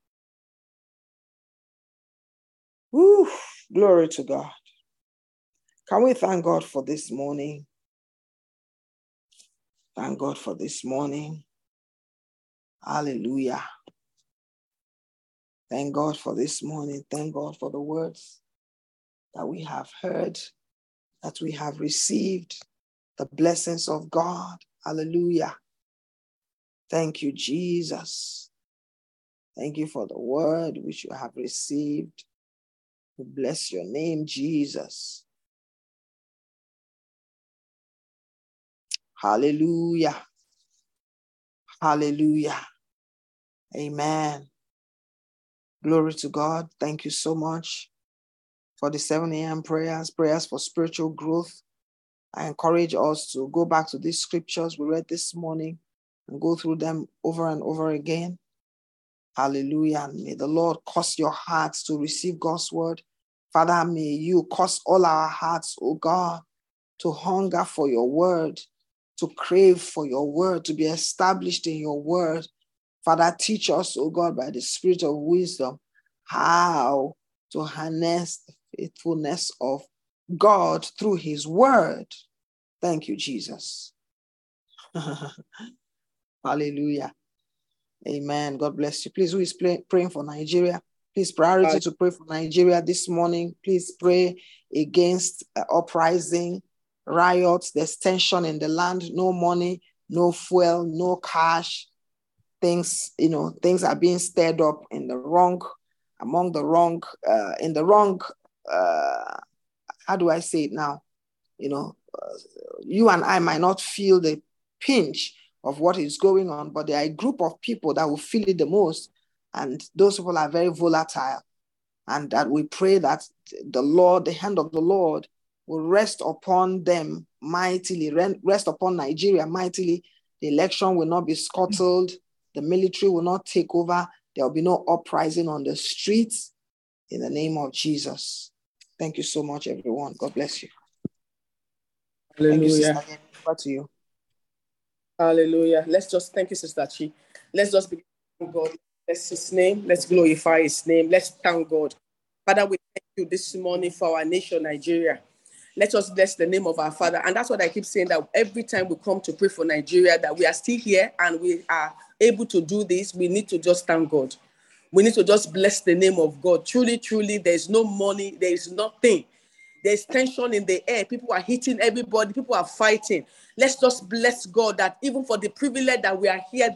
Woo, glory to God. Can we thank God for this morning? Thank God for this morning. Hallelujah. Thank God for this morning. Thank God for the words that we have heard, that we have received, the blessings of God. Hallelujah. Thank you, Jesus. Thank you for the word which you have received. We bless your name, Jesus. Hallelujah. Hallelujah. Amen. Glory to God. Thank you so much for the 7 a.m. prayers for spiritual growth. I encourage us to go back to these scriptures we read this morning and go through them over and over again. Hallelujah. May the Lord cause your hearts to receive God's word. Father, may you cause all our hearts, oh God, to hunger for your word, to crave for your word, to be established in your word. Father, teach us, oh God, by the spirit of wisdom, how to harness the faithfulness of God through his word. Thank you, Jesus. Hallelujah. Amen. God bless you. Please, who is praying for Nigeria? Please, priority to pray for Nigeria this morning. Please pray against uprising, riots. There's tension in the land, no money, no fuel, no cash. Things are being stirred up you and I might not feel the pinch of what is going on, but there are a group of people that will feel it the most, and those people are very volatile, and that we pray that the hand of the Lord will rest upon them mightily, rest upon Nigeria mightily. The election will not be scuttled. The military will not take over. There will be no uprising on the streets in the name of Jesus. Thank you so much, everyone. God bless you. Hallelujah. Thank you, over to you. Hallelujah. Thank you, Sister Chi. Let's just begin to thank God. Bless his name. Let's glorify his name. Let's thank God. Father, we thank you this morning for our nation, Nigeria. Let us bless the name of our Father. And that's what I keep saying, that every time we come to pray for Nigeria, that we are still here and we are able to do this. We need to just thank God. We need to just bless the name of God. Truly, truly, there is no money. There is nothing. There is tension in the air. People are hitting everybody. People are fighting. Let's just bless God that even for the privilege that we are here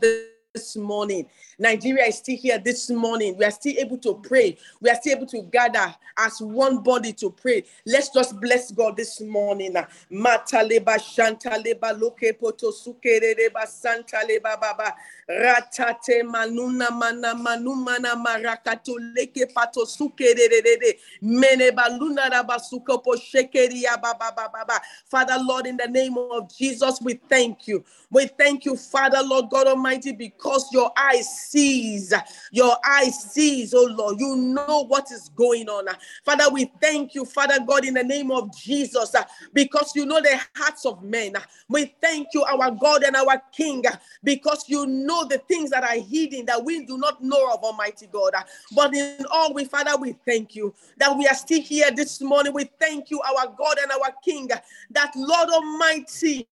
this morning. Nigeria is still here this morning. We are still able to pray. We are still able to gather as one body to pray. Let's just bless God this morning. Mataleba shantaleba lokepoto sukereba santaleba baba ratate manuna mana manumana marakato leke pato sukerere meneba luna rabasuko po shekeria baba baba. Father Lord, in the name of Jesus, we thank you. We thank you, Father Lord God Almighty, because your eye sees, oh Lord, you know what is going on. Father, we thank you, Father God, in the name of Jesus, because you know the hearts of men. We thank you, our God and our King, because you know the things that are hidden that we do not know of, Almighty God. But in all, we, Father, we thank you that we are still here this morning. We thank you, our God and our King, that Lord Almighty,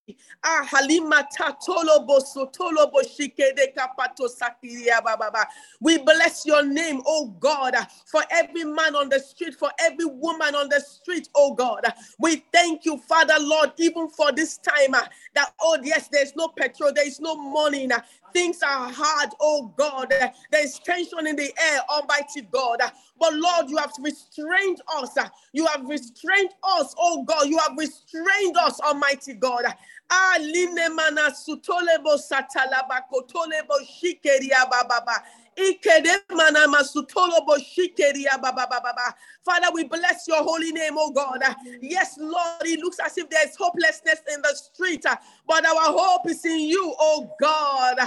we bless your name, oh God, for every man on the street, for every woman on the street, oh God. We thank you, Father Lord, even for this time that, oh yes, there's no petrol, there is no money. Things are hard, oh God. There is tension in the air, Almighty God. But Lord, you have restrained us. You have restrained us, oh God. You have restrained us, Almighty God. Father, we bless your holy name, oh God. Yes, Lord, it looks as if there is hopelessness in the street, but our hope is in you, oh God.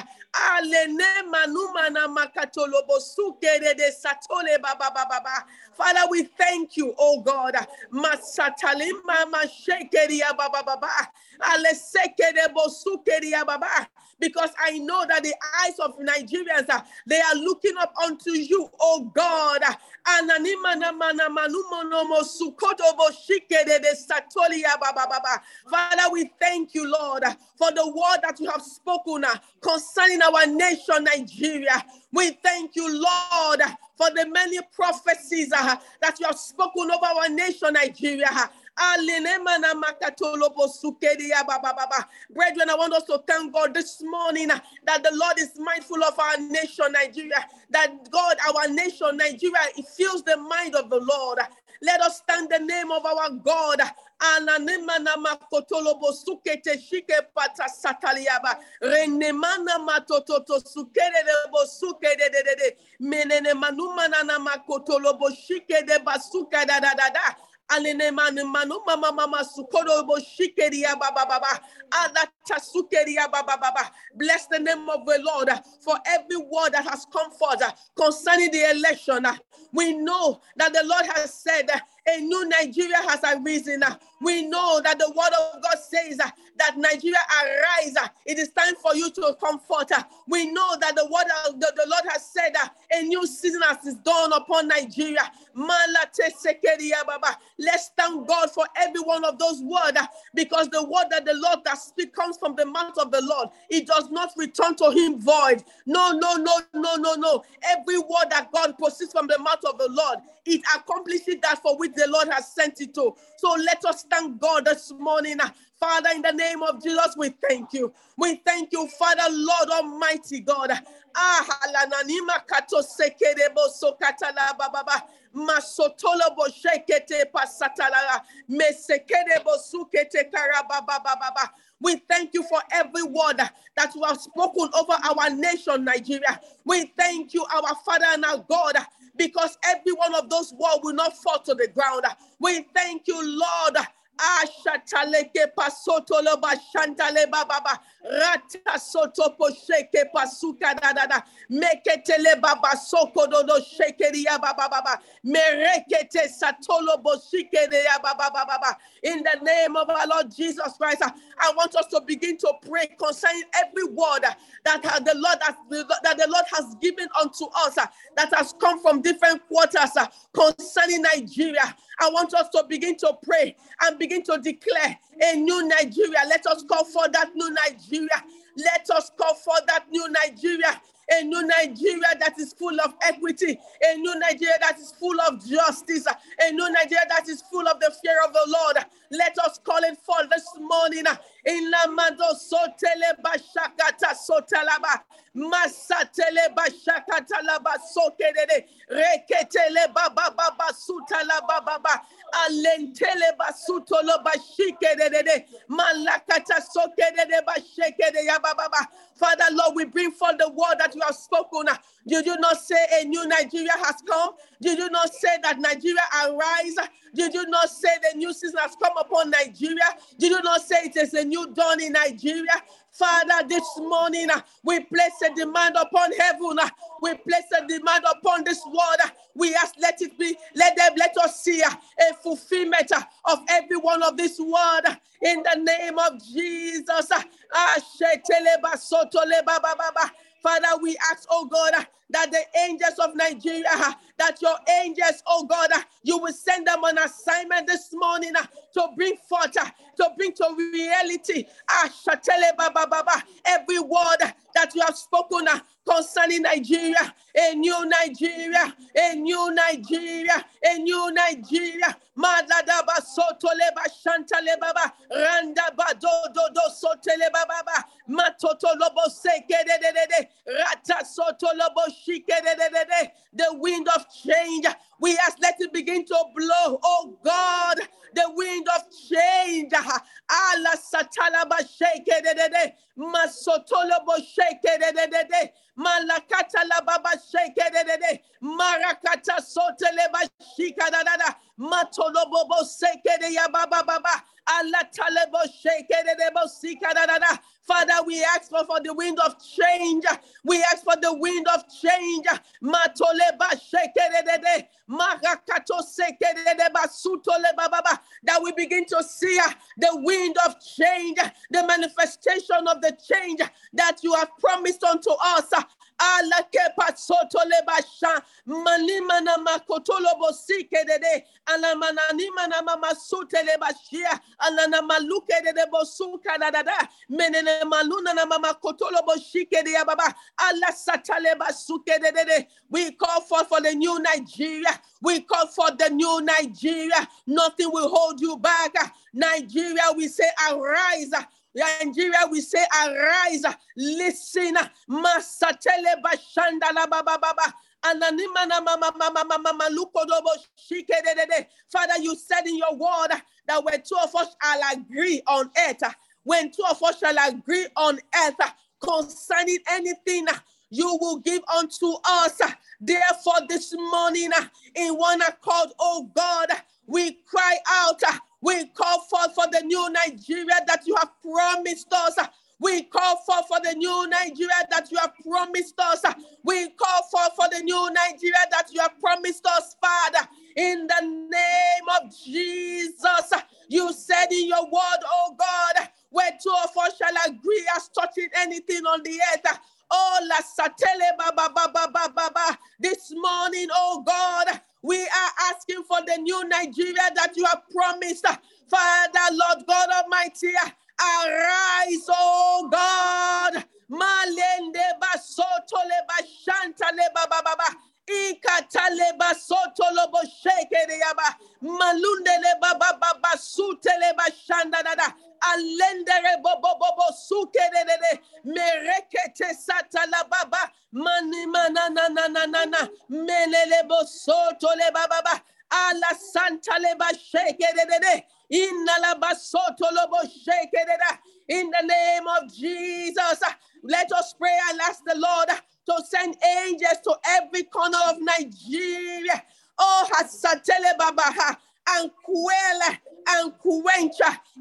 Father, we thank you, oh God. Because I know that the eyes of Nigerians, they are looking up unto you, oh God. Father, we thank you, Lord, for the word that you have spoken concerning our nation, Nigeria. We thank you, Lord, for the many prophecies that you have spoken over our nation, Nigeria. Brethren, I want us to thank God this morning that the Lord is mindful of our nation, Nigeria. That God, our nation, Nigeria, it feels the mind of the Lord. Let us stand the name of our God. Bless the name of the Lord for every word that has come forth concerning the election. We know that the Lord has said a new Nigeria has arisen. We know that the word of God says that Nigeria arise. It is time for you to come forth. We know that the word of the Lord has said a new season has dawned upon Nigeria. Let's thank God for every one of those words, because the word that the Lord that speaks comes from the mouth of the Lord. It does not return to him void. No. Every word that God proceeds from the mouth of the Lord, it accomplishes that for which the Lord has sent it to. So let us thank God this morning. Father, in the name of Jesus, we thank you. We thank you, Father, Lord Almighty God. We thank you for every word that you have spoken over our nation, Nigeria. We thank you, our Father and our God, because every one of those words will not fall to the ground. We thank you, Lord. Ashataleke pasoto loba shantale baba rata soto posheke pasuka dadada meketele baba soko dodo shekeria baba baba merekete satolo boshikeria baba baba. In the name of our Lord Jesus Christ, I want us to begin to pray concerning every word that the Lord has given unto us that has come from different quarters concerning Nigeria. I want us to begin to pray and begin to declare a new Nigeria. Let us call for that new Nigeria. Let us call for that new Nigeria. a new Nigeria that is full of equity, a new Nigeria that is full of justice, a new Nigeria that is full of the fear of the Lord. Let us call it forth this morning. In Lamando Sotele Bashakata Sotalaba, Masatele Bashakatalaba Sokede, Reketele Baba Baba Sutalaba Baba, Alentele Basutolo Bashikede, Malakata Sokede Bashekede Yababa. Father, Lord, we bring forth the word that you have spoken. Did you not say a new Nigeria has come? Did you not say that Nigeria arise? Did you not say the new season has come upon Nigeria? Did you not say it is a new dawn in Nigeria? Father, this morning, we place a demand upon heaven. We place a demand upon this world. We ask, let it be, let us see a fulfillment of every one of this word. In the name of Jesus. Father, we ask, oh God, that the angels of Nigeria, that your angels, oh God, you will send them on assignment this morning to bring forth, to bring to reality, every word that you have spoken concerning Nigeria, a new Nigeria, a new Nigeria, a new Nigeria. Madadaba sotoleba shantalebaba, randaba dododo sotelebaba, matotolobo sekededede, rata sotolobo. The wind of change, we ask, let it begin to blow, oh God, the wind of change. Allah satalaba shake de masotolobo shake de malakata la baba shake de marakata soteleba shika da matolobo shake de ya baba baba Allah talebo shake de bosika da. Father, we ask for the wind of change. We ask for the wind of change. Matoleba shekedede, marakato sekedede basutoleba baba. That we begin to see the wind of change, the manifestation of the change that you have promised unto us. Alake sotoleba sha manimana makotolobo sekedede, alamananima na mama suteleba shia, alanamalukede de bosuka da da menene. We call for the new Nigeria. We call for the new Nigeria. Nothing will hold you back. Nigeria, we say, arise. Nigeria, we say, arise. Listen. Masatele bashanda la baba baba. Father, you said in your word that when two of us shall agree on earth, when two of us shall agree on earth concerning anything, you will give unto us. Therefore, this morning, in one accord, oh God, we cry out. We call forth for the new Nigeria that you have promised us. We call forth for the new Nigeria that you have promised us. We call forth for the new Nigeria that you have promised us, Father. In the name of Jesus, you said in your word, oh God, where two of us shall agree as touching anything on the earth. Oh, la satele baba baba baba baba. This morning, oh God, we are asking for the new Nigeria that you have promised. Father, Lord God Almighty, arise, oh God. Malende basotole bashantale baba baba. Ikataleba sotolobo shekere yaba malundele baba baba suteleba shanda dada alendere bobo bobo sukere dede merekete satala baba mani mana na na na na na melelebo sotoleba baba ala santaleba shekere dede inalaba sotolobo shekere dada. In the name of Jesus, let us pray and ask the Lord to send angels to every corner of Nigeria. Oh, Hasatele Babaha, and quell and quench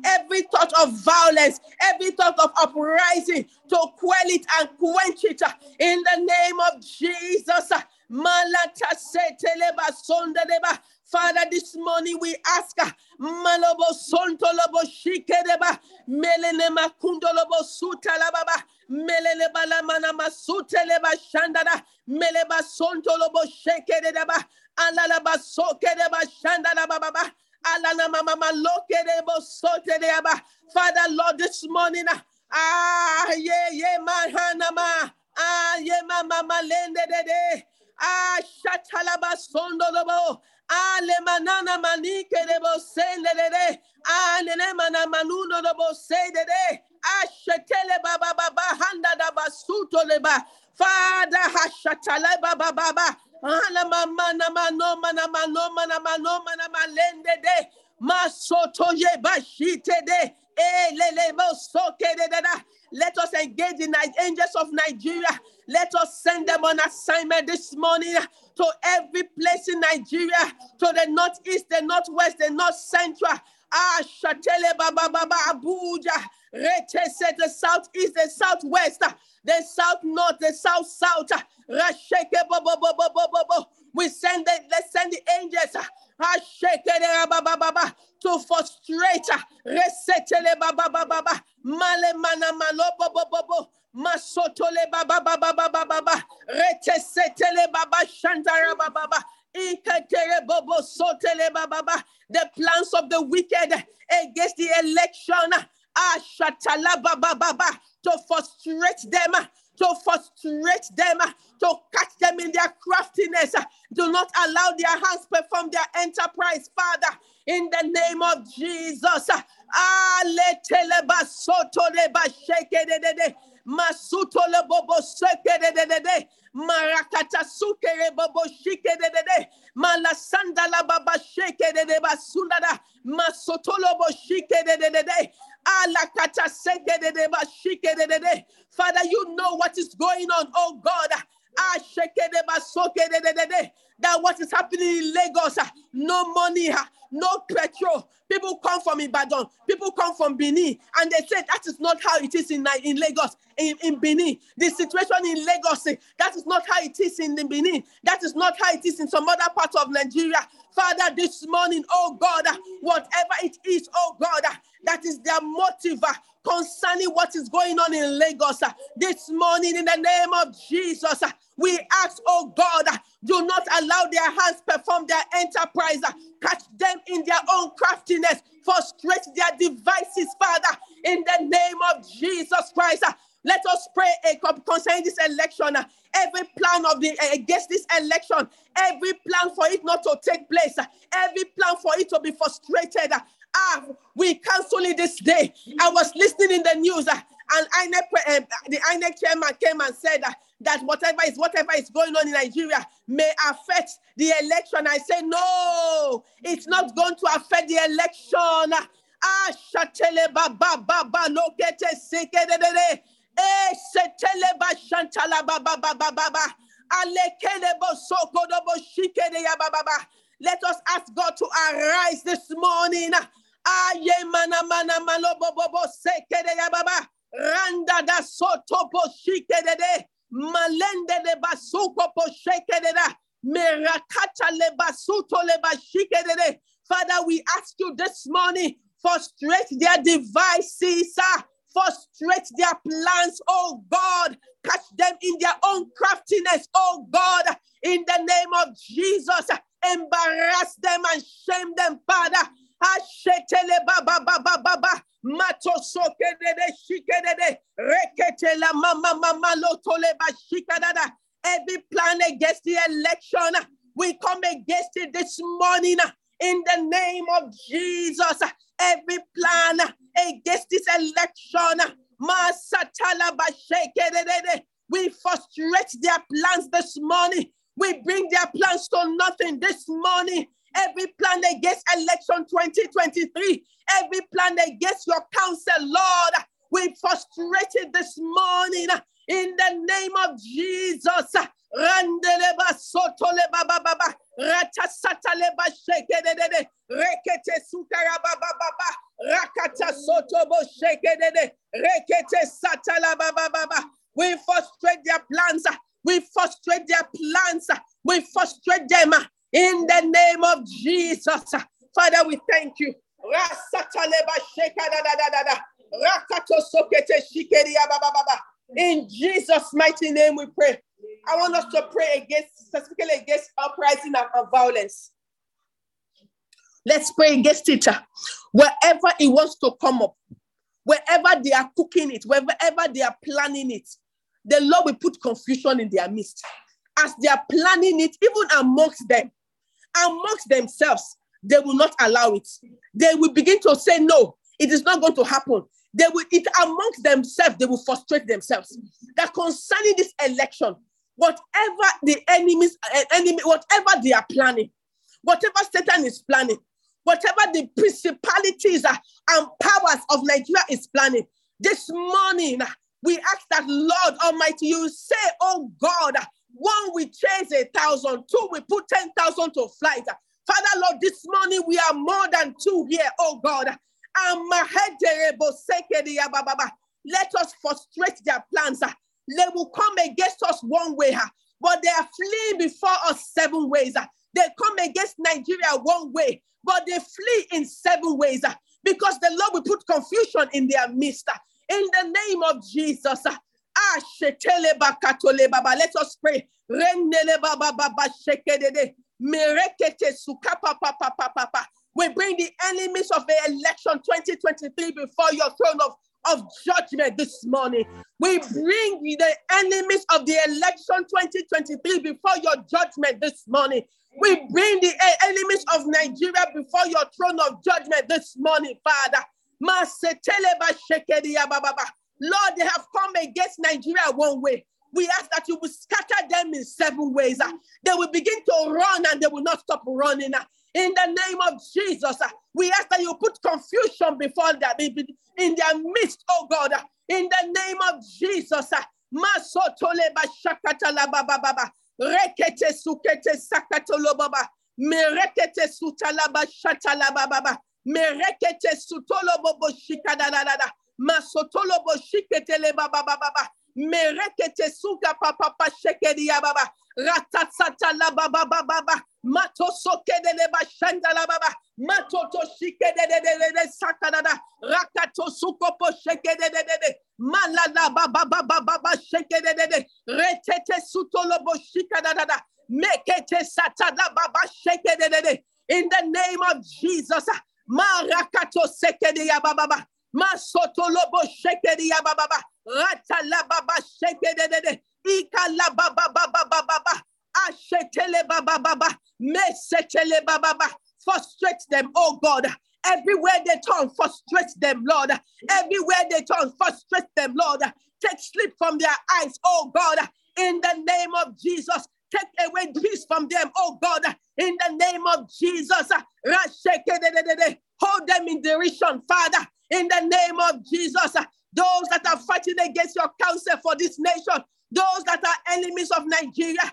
every thought of violence, every thought of uprising, to quell it and quench it. In the name of Jesus, Malata Seteleba Sondeba. Father, this morning we ask, Malobo Sontolobo Shikedeba, Melenema Kundolobo Sutalababa, Meleleba Lamanama Suteleba Shandada, Meleba Sontolobo Shekedeba, Alalaba Sokedeba Shandada Baba, Alana Mama Lokedebo Soteleba. Father, Lord, this morning, ah, yeah, yeah, Mahanama. Aye mama malende dede. Ah shatalaba sondo dobo. Ale manana manike debo sende dede. Ah nene mana manuno dobo se dede. Ah shetele baba baba handa da basuto leba. Father hashatale baba baba. Ana mama nama no mana mano mana mano mana malende de. Masoto ye bashite de. Let us engage the angels of Nigeria. Let us send them on assignment this morning to every place in Nigeria, to the northeast, the northwest, the north central, Shatele Baba Baba Abuja, Retese, the southeast, the southwest, the south north, the south south, Rasheke Bobo Bobo Bobo. Let's send the angels. To frustrate, resetele baba baba baba, male mana malo bobo bobo, masotole baba baba baba baba, retesetele baba shantara baba baba, iketere bobo sotele baba baba. The plans of the wicked against the election, ashatala baba baba, to frustrate them. To frustrate them, to catch them in their craftiness. Do not allow their hands perform their enterprise, Father. In the name of Jesus. Masutole bobo seke de marakata sukere bobo shike de malasanda la baba sheke de basunda da masotolo bo shike de alakata seke de bashike de. Father, you know what is going on, oh God. That what is happening in Lagos, no money, no petrol. People come from Ibadan, people come from Benin, and they say that is not how it is in Lagos, in Benin. The situation in Lagos, that is not how it is in Benin. That is not how it is in some other parts of Nigeria. Father, this morning, oh God, whatever it is, oh God, that is their motive concerning what is going on in Lagos. This morning, in the name of Jesus, we ask, oh God, do not allow their hands perform their enterprise. Catch them in their own craftiness. Frustrate their devices, Father, in the name of Jesus Christ. Let us pray concerning this election. Every plan against this election, every plan for it not to take place, every plan for it to be frustrated. We cancel it this day. I was listening in the news, and the INEC chairman came and said that whatever is going on in Nigeria may affect the election. I say no, it's not going to affect the election. Shatele baba baba lokete seke de. Seteleba shantala baba baba baba. Alekelebo sokodobo shike de ya baba baba. Let us ask God to arise this morning. Aye mana mana malo bobo seke de ya baba. Randa da soto po shike de de. Malende de basuko po shike de da. Merakata le basuto le bashike de de. Father, we ask you this morning, frustrate their devices. Frustrate their plans, oh God. Catch them in their own craftiness, oh God. In the name of Jesus, embarrass them and shame them, Father. Ashetele baba baba baba. Matosoke de shikedede. Rekete la mama mama lotole ba shikadada. Every plan against the election, we come against it this morning. In the name of Jesus, every plan against this election, we frustrate their plans this morning. We bring their plans to nothing this morning. Every plan against election 2023, every plan against your counsel, Lord, we frustrate it this morning. In the name of Jesus, Randeleba sotole baba baba, rata sataleba sheke de, rekete sukara baba baba, rakata sotobo sheke de, rekete satala baba baba. We frustrate their plans. We frustrate their plans. We frustrate them in the name of Jesus. Father, we thank you. Rasataleba sheka da da da da, rakato sokete sheke de baba baba. In Jesus' mighty name we pray. I want us to pray specifically against uprising and violence. Let's pray against it. Wherever it wants to come up, wherever they are cooking it, wherever they are planning it, the Lord will put confusion in their midst. As they are planning it, even amongst them, amongst themselves, they will not allow it. They will begin to say, no, it is not going to happen. They will, it amongst themselves, they will frustrate themselves. That concerning this election, whatever the enemy, whatever they are planning, whatever Satan is planning, whatever the principalities and powers of Nigeria is planning, this morning, we ask that, Lord Almighty, you say, oh God, one will chase 1,000, two will put 10,000 to flight. Father, Lord, this morning we are more than two here, oh God. Let us frustrate their plans. They will come against us one way, but they are fleeing before us seven ways. They come against Nigeria one way, but they flee in seven ways, because the Lord will put confusion in their midst. In the name of Jesus, let us pray. We bring the enemies of the election 2023 before your throne of judgment this morning. We bring the enemies of the election 2023 before your judgment this morning. We bring the enemies of Nigeria before your throne of judgment this morning, Father. Lord, they have come against Nigeria one way. We ask that you will scatter them in seven ways. They will begin to run and they will not stop running. In the name of Jesus, we ask that you put confusion before them in their midst, oh God. In the name of Jesus, in the name of Jesus, Marakato sekede ya bababa, masoto lobo sekede ya bababa, rata la baba sekede dede, ika la baba baba baba, ashetele baba baba, mesetele baba baba. Frustrate them, oh God. Everywhere they turn, frustrate them, Lord. Everywhere they turn, frustrate them, Lord. Take sleep from their eyes, oh God. In the name of Jesus. Take away peace from them, oh God, in the name of Jesus. Hold them in derision, Father, in the name of Jesus. Those that are fighting against your counsel for this nation, those that are enemies of Nigeria,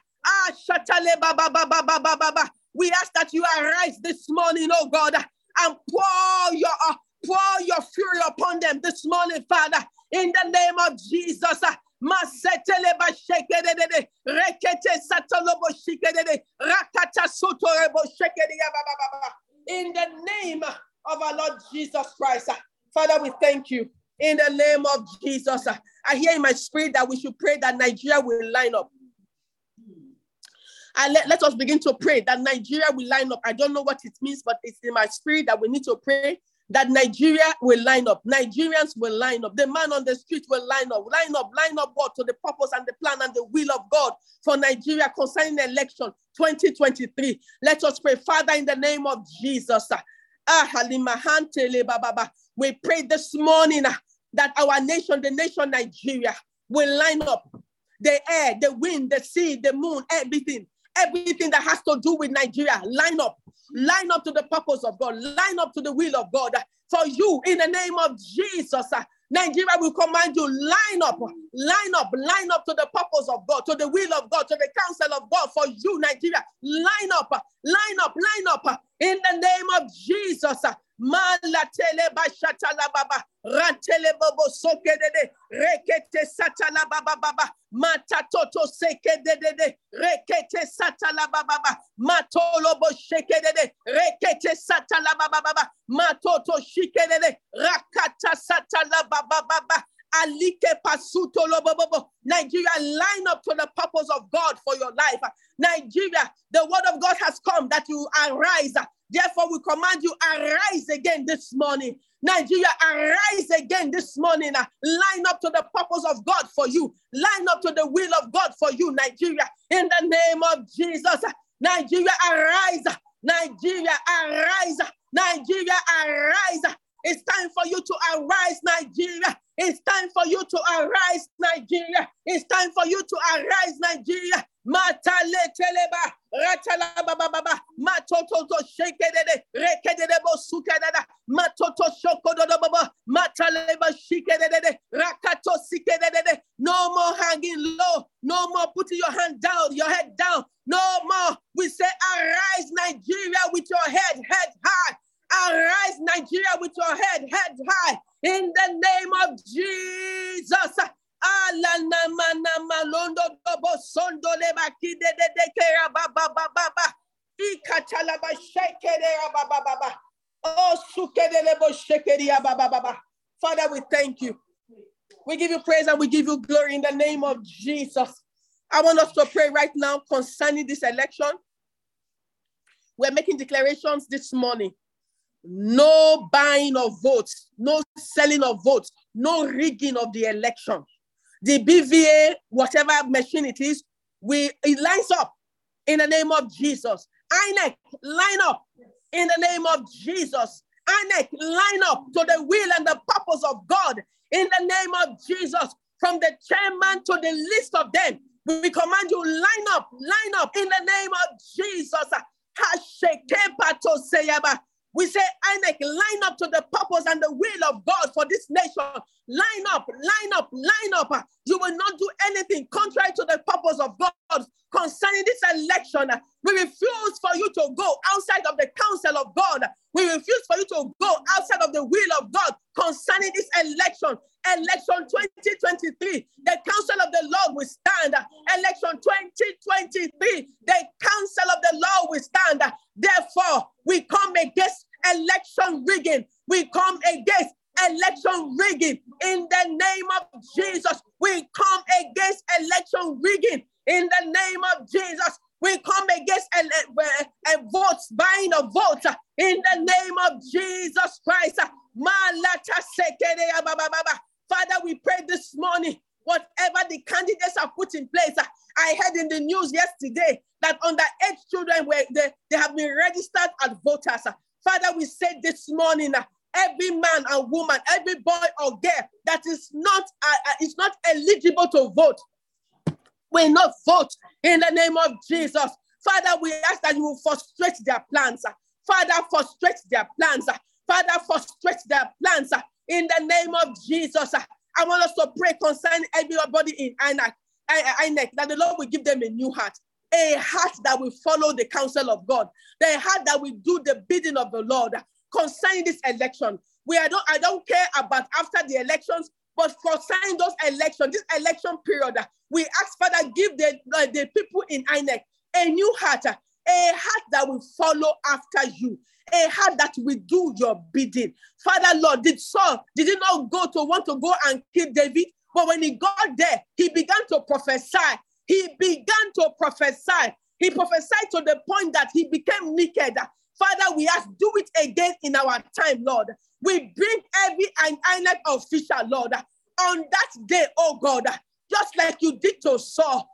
we ask that you arise this morning, oh God, and pour your fury upon them this morning, Father, in the name of Jesus. In the name of our Lord Jesus Christ, Father, we thank you. In the name of Jesus, I hear in my spirit that we should pray that Nigeria will line up. And let us begin to pray that Nigeria will line up. I don't know what it means, but it's in my spirit that we need to pray that Nigeria will line up. Nigerians will line up. The man on the street will line up. Line up, line up, God, to the purpose and the plan and the will of God for Nigeria concerning the election 2023. Let us pray, Father, in the name of Jesus. We pray this morning that our nation, the nation Nigeria, will line up. The air, the wind, the sea, the moon, everything. Everything that has to do with Nigeria, line up. Line up to the purpose of God. Line up to the will of God. For you, in the name of Jesus, Nigeria will command you, line up. Line up. Line up to the purpose of God, to the will of God, to the counsel of God. For you, Nigeria, line up. Line up. Line up. In the name of Jesus. Malatele bashata la baba, ratele bobo soke dede, rekete sata la baba baba, matatoto seke dede, rekete sata la baba baba, matolobo sheke dede, rekete sata la baba baba, matoto shike dede, rakata sata la baba baba. Nigeria, line up to the purpose of God for your life. Nigeria, the word of God has come that you arise. Therefore, we command you, arise again this morning. Nigeria, arise again this morning. Line up to the purpose of God for you. Line up to the will of God for you, Nigeria. In the name of Jesus, Nigeria, arise. Nigeria, arise. Nigeria, arise. It's time for you to arise, Nigeria. It's time for you to arise, Nigeria. It's time for you to arise, Nigeria. Matale teleba, ratala baba baba, matoto shekedede, rekedede bosukedada, matoto shokododo baba, mataleba shikedede, rakato sikedede. No more hanging low, no more putting your hand down, your head down, no more. We say arise, Nigeria, with your head high. Arise, Nigeria, with your head high. In the name of Jesus. Father, we thank you. We give you praise and we give you glory in the name of Jesus. I want us to pray right now concerning this election. We're making declarations this morning. No buying of votes, no selling of votes, no rigging of the election. The BVA, whatever machine it is, it lines up in the name of Jesus. INEC, line up in the name of Jesus. INEC, line up to the will and the purpose of God in the name of Jesus. From the chairman to the list of them, we command you, line up in the name of Jesus. We say, INEC, line up to the purpose and the will of God for this nation. Line up, line up, line up. You will not do anything contrary to the purpose of God concerning this election. We refuse for you to go outside of the counsel of God. We refuse for you to go outside of the will of God concerning this election. Election 2023, the counsel of the Lord will stand. Election 2023, the counsel of the Lord will stand. Therefore, we come against election rigging. We come against election rigging in the name of Jesus. We come against election rigging in the name of Jesus. We come against votes, buying of votes in the name of Jesus Christ. Father, we pray this morning, whatever the candidates have put in place. I heard in the news yesterday that underage children, they have been registered as voters. Father, we say this morning, every man and woman, every boy or girl that is not eligible to vote will not vote in the name of Jesus. Father, we ask that you will frustrate their plans. Father, frustrate their plans. Father, frustrate their plans in the name of Jesus. I want us to pray concerning everybody in INEC that the Lord will give them a new heart. A heart that will follow the counsel of God. The heart that will do the bidding of the Lord. Concerning this election, I don't care about after the elections, but concerning those elections, this election period, we ask, Father, give the people in INEC a new heart, a heart that will follow after you, a heart that will do your bidding. Father, Lord, did he not want to go and kill David? But when he got there, he began to prophesy. He prophesied to the point that he became naked. Father, we ask, do it again in our time, Lord. We bring every INEC official, Lord, on that day, oh God, just like you did to Saul.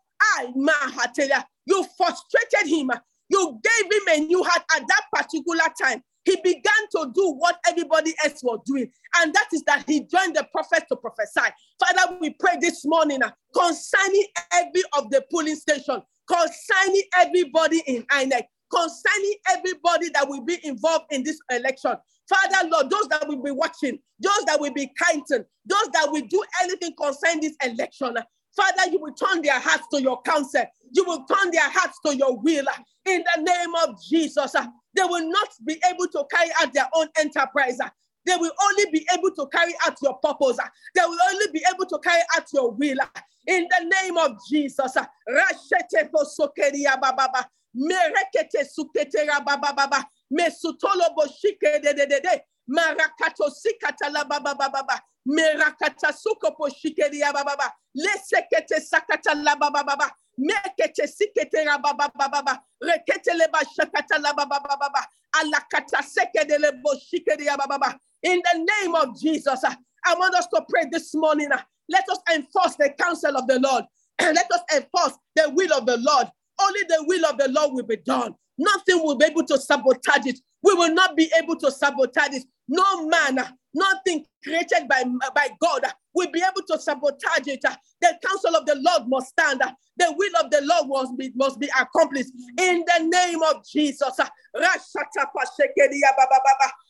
You frustrated him. You gave him a new heart at that particular time. He began to do what everybody else was doing, and that is that he joined the prophets to prophesy. Father, we pray this morning concerning every of the polling station, concerning everybody in INEC, concerning everybody that will be involved in this election. Father, Lord, those that will be watching, those that will be counting, those that will do anything concerning this election, Father, you will turn their hearts to your counsel. You will turn their hearts to your will. In the name of Jesus, they will not be able to carry out their own enterprise. They will only be able to carry out your purpose. They will only be able to carry out your will. In the name of Jesus, Merekete suketera baba baba mesutolo boshike de marakato sikata la baba baba merakata sukopo shikeri baba baba lesekete sakata la baba baba mekete siketera baba baba rekete leba shakata la baba baba In the name of Jesus, I want us to pray this morning. Let us enforce the counsel of the Lord. Let us enforce the will of the Lord. Only the will of the Lord will be done. Nothing will be able to sabotage it. We will not be able to sabotage it. No man, nothing created by God will be able to sabotage it. The counsel of the Lord must stand. The will of the Lord must be accomplished. In the name of Jesus.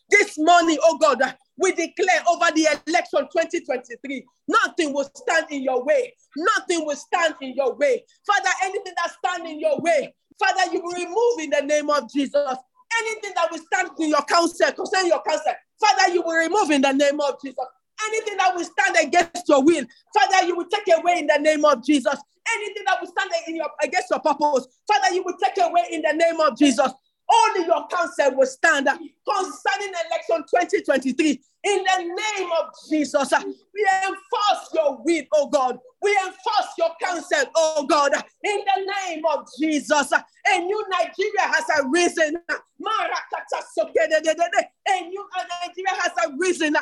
This morning, oh God, we declare over the election 2023, nothing will stand in your way. Nothing will stand in your way. Father, anything that stands in your way, Father, you will remove in the name of Jesus. Anything that will stand in your counsel, concerning your counsel, Father, you will remove in the name of Jesus. Anything that will stand against your will, Father, you will take away in the name of Jesus. Anything that will stand against your purpose, Father, you will take away in the name of Jesus. Only your counsel will stand concerning election 2023. In the name of Jesus, we enforce your will, oh God. We enforce your counsel, oh God. In the name of Jesus, a new Nigeria has arisen. A new Nigeria has arisen. A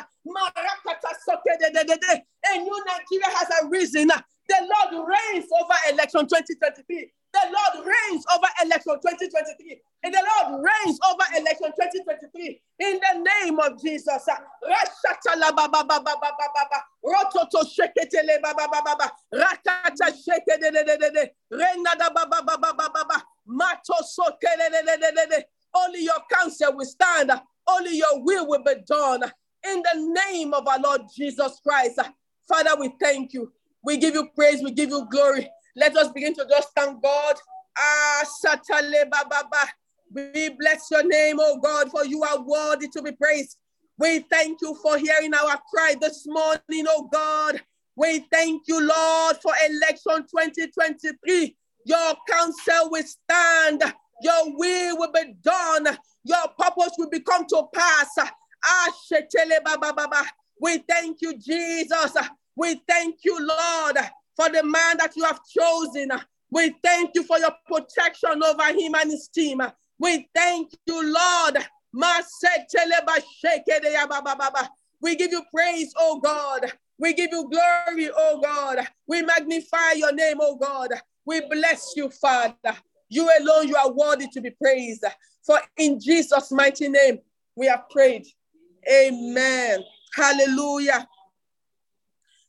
new Nigeria has arisen. The Lord reigns over election 2023. The Lord reigns over election 2023. And the Lord reigns over election 2023. In the name of Jesus. Only your counsel will stand. Only your will be done. In the name of our Lord Jesus Christ. Father, we thank you. We give you praise. We give you glory. Let us begin to just thank God. We bless your name, oh God, for you are worthy to be praised. We thank you for hearing our cry this morning, oh God. We thank you, Lord, for election 2023. Your counsel will stand. Your will be done. Your purpose will become to pass. We thank you, Jesus. We thank you, Lord, for the man that you have chosen. We thank you for your protection over him and his team. We thank you, Lord. We give you praise, oh God. We give you glory, oh God. We magnify your name, oh God. We bless you, Father. You alone, you are worthy to be praised. For in Jesus' mighty name, we have prayed. Amen. Hallelujah.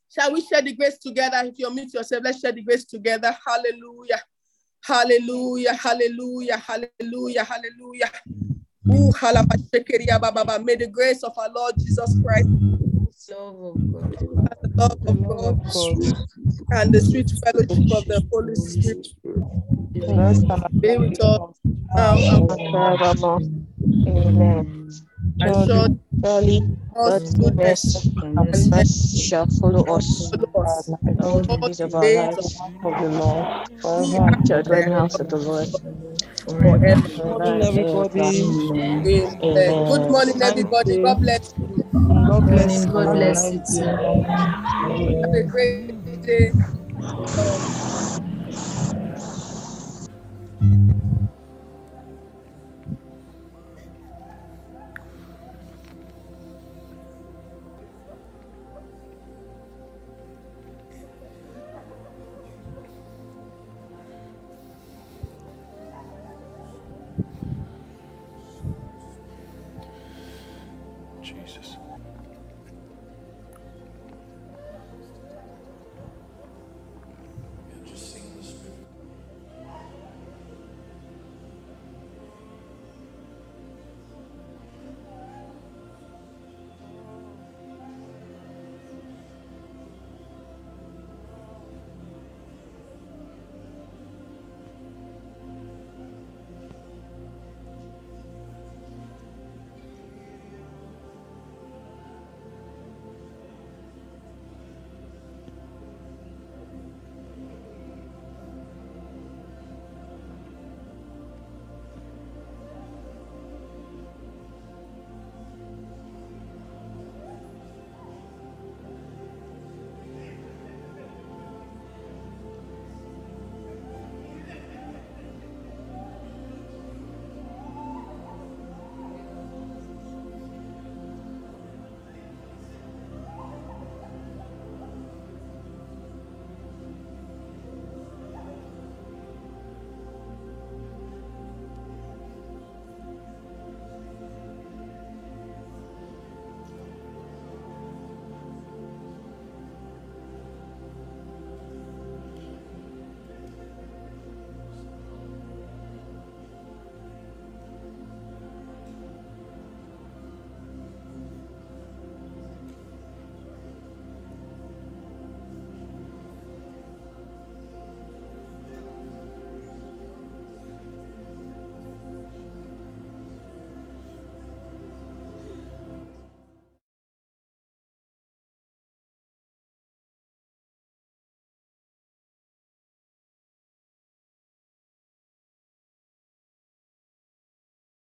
Shall we share the grace together? If you unmute yourself, let's share the grace together. Hallelujah. Hallelujah. Hallelujah. Hallelujah. Hallelujah. May the grace of our Lord Jesus Christ, the love of God, and the sweet fellowship of the Holy Spirit be with us now and forevermore. Amen. And surely God's goodness and mercy shall follow us all the days of our lives, of the Lord, forever and shall dwell in the house of the Lord. Everybody. Good morning, everybody. God bless you. God bless you. Have a great day.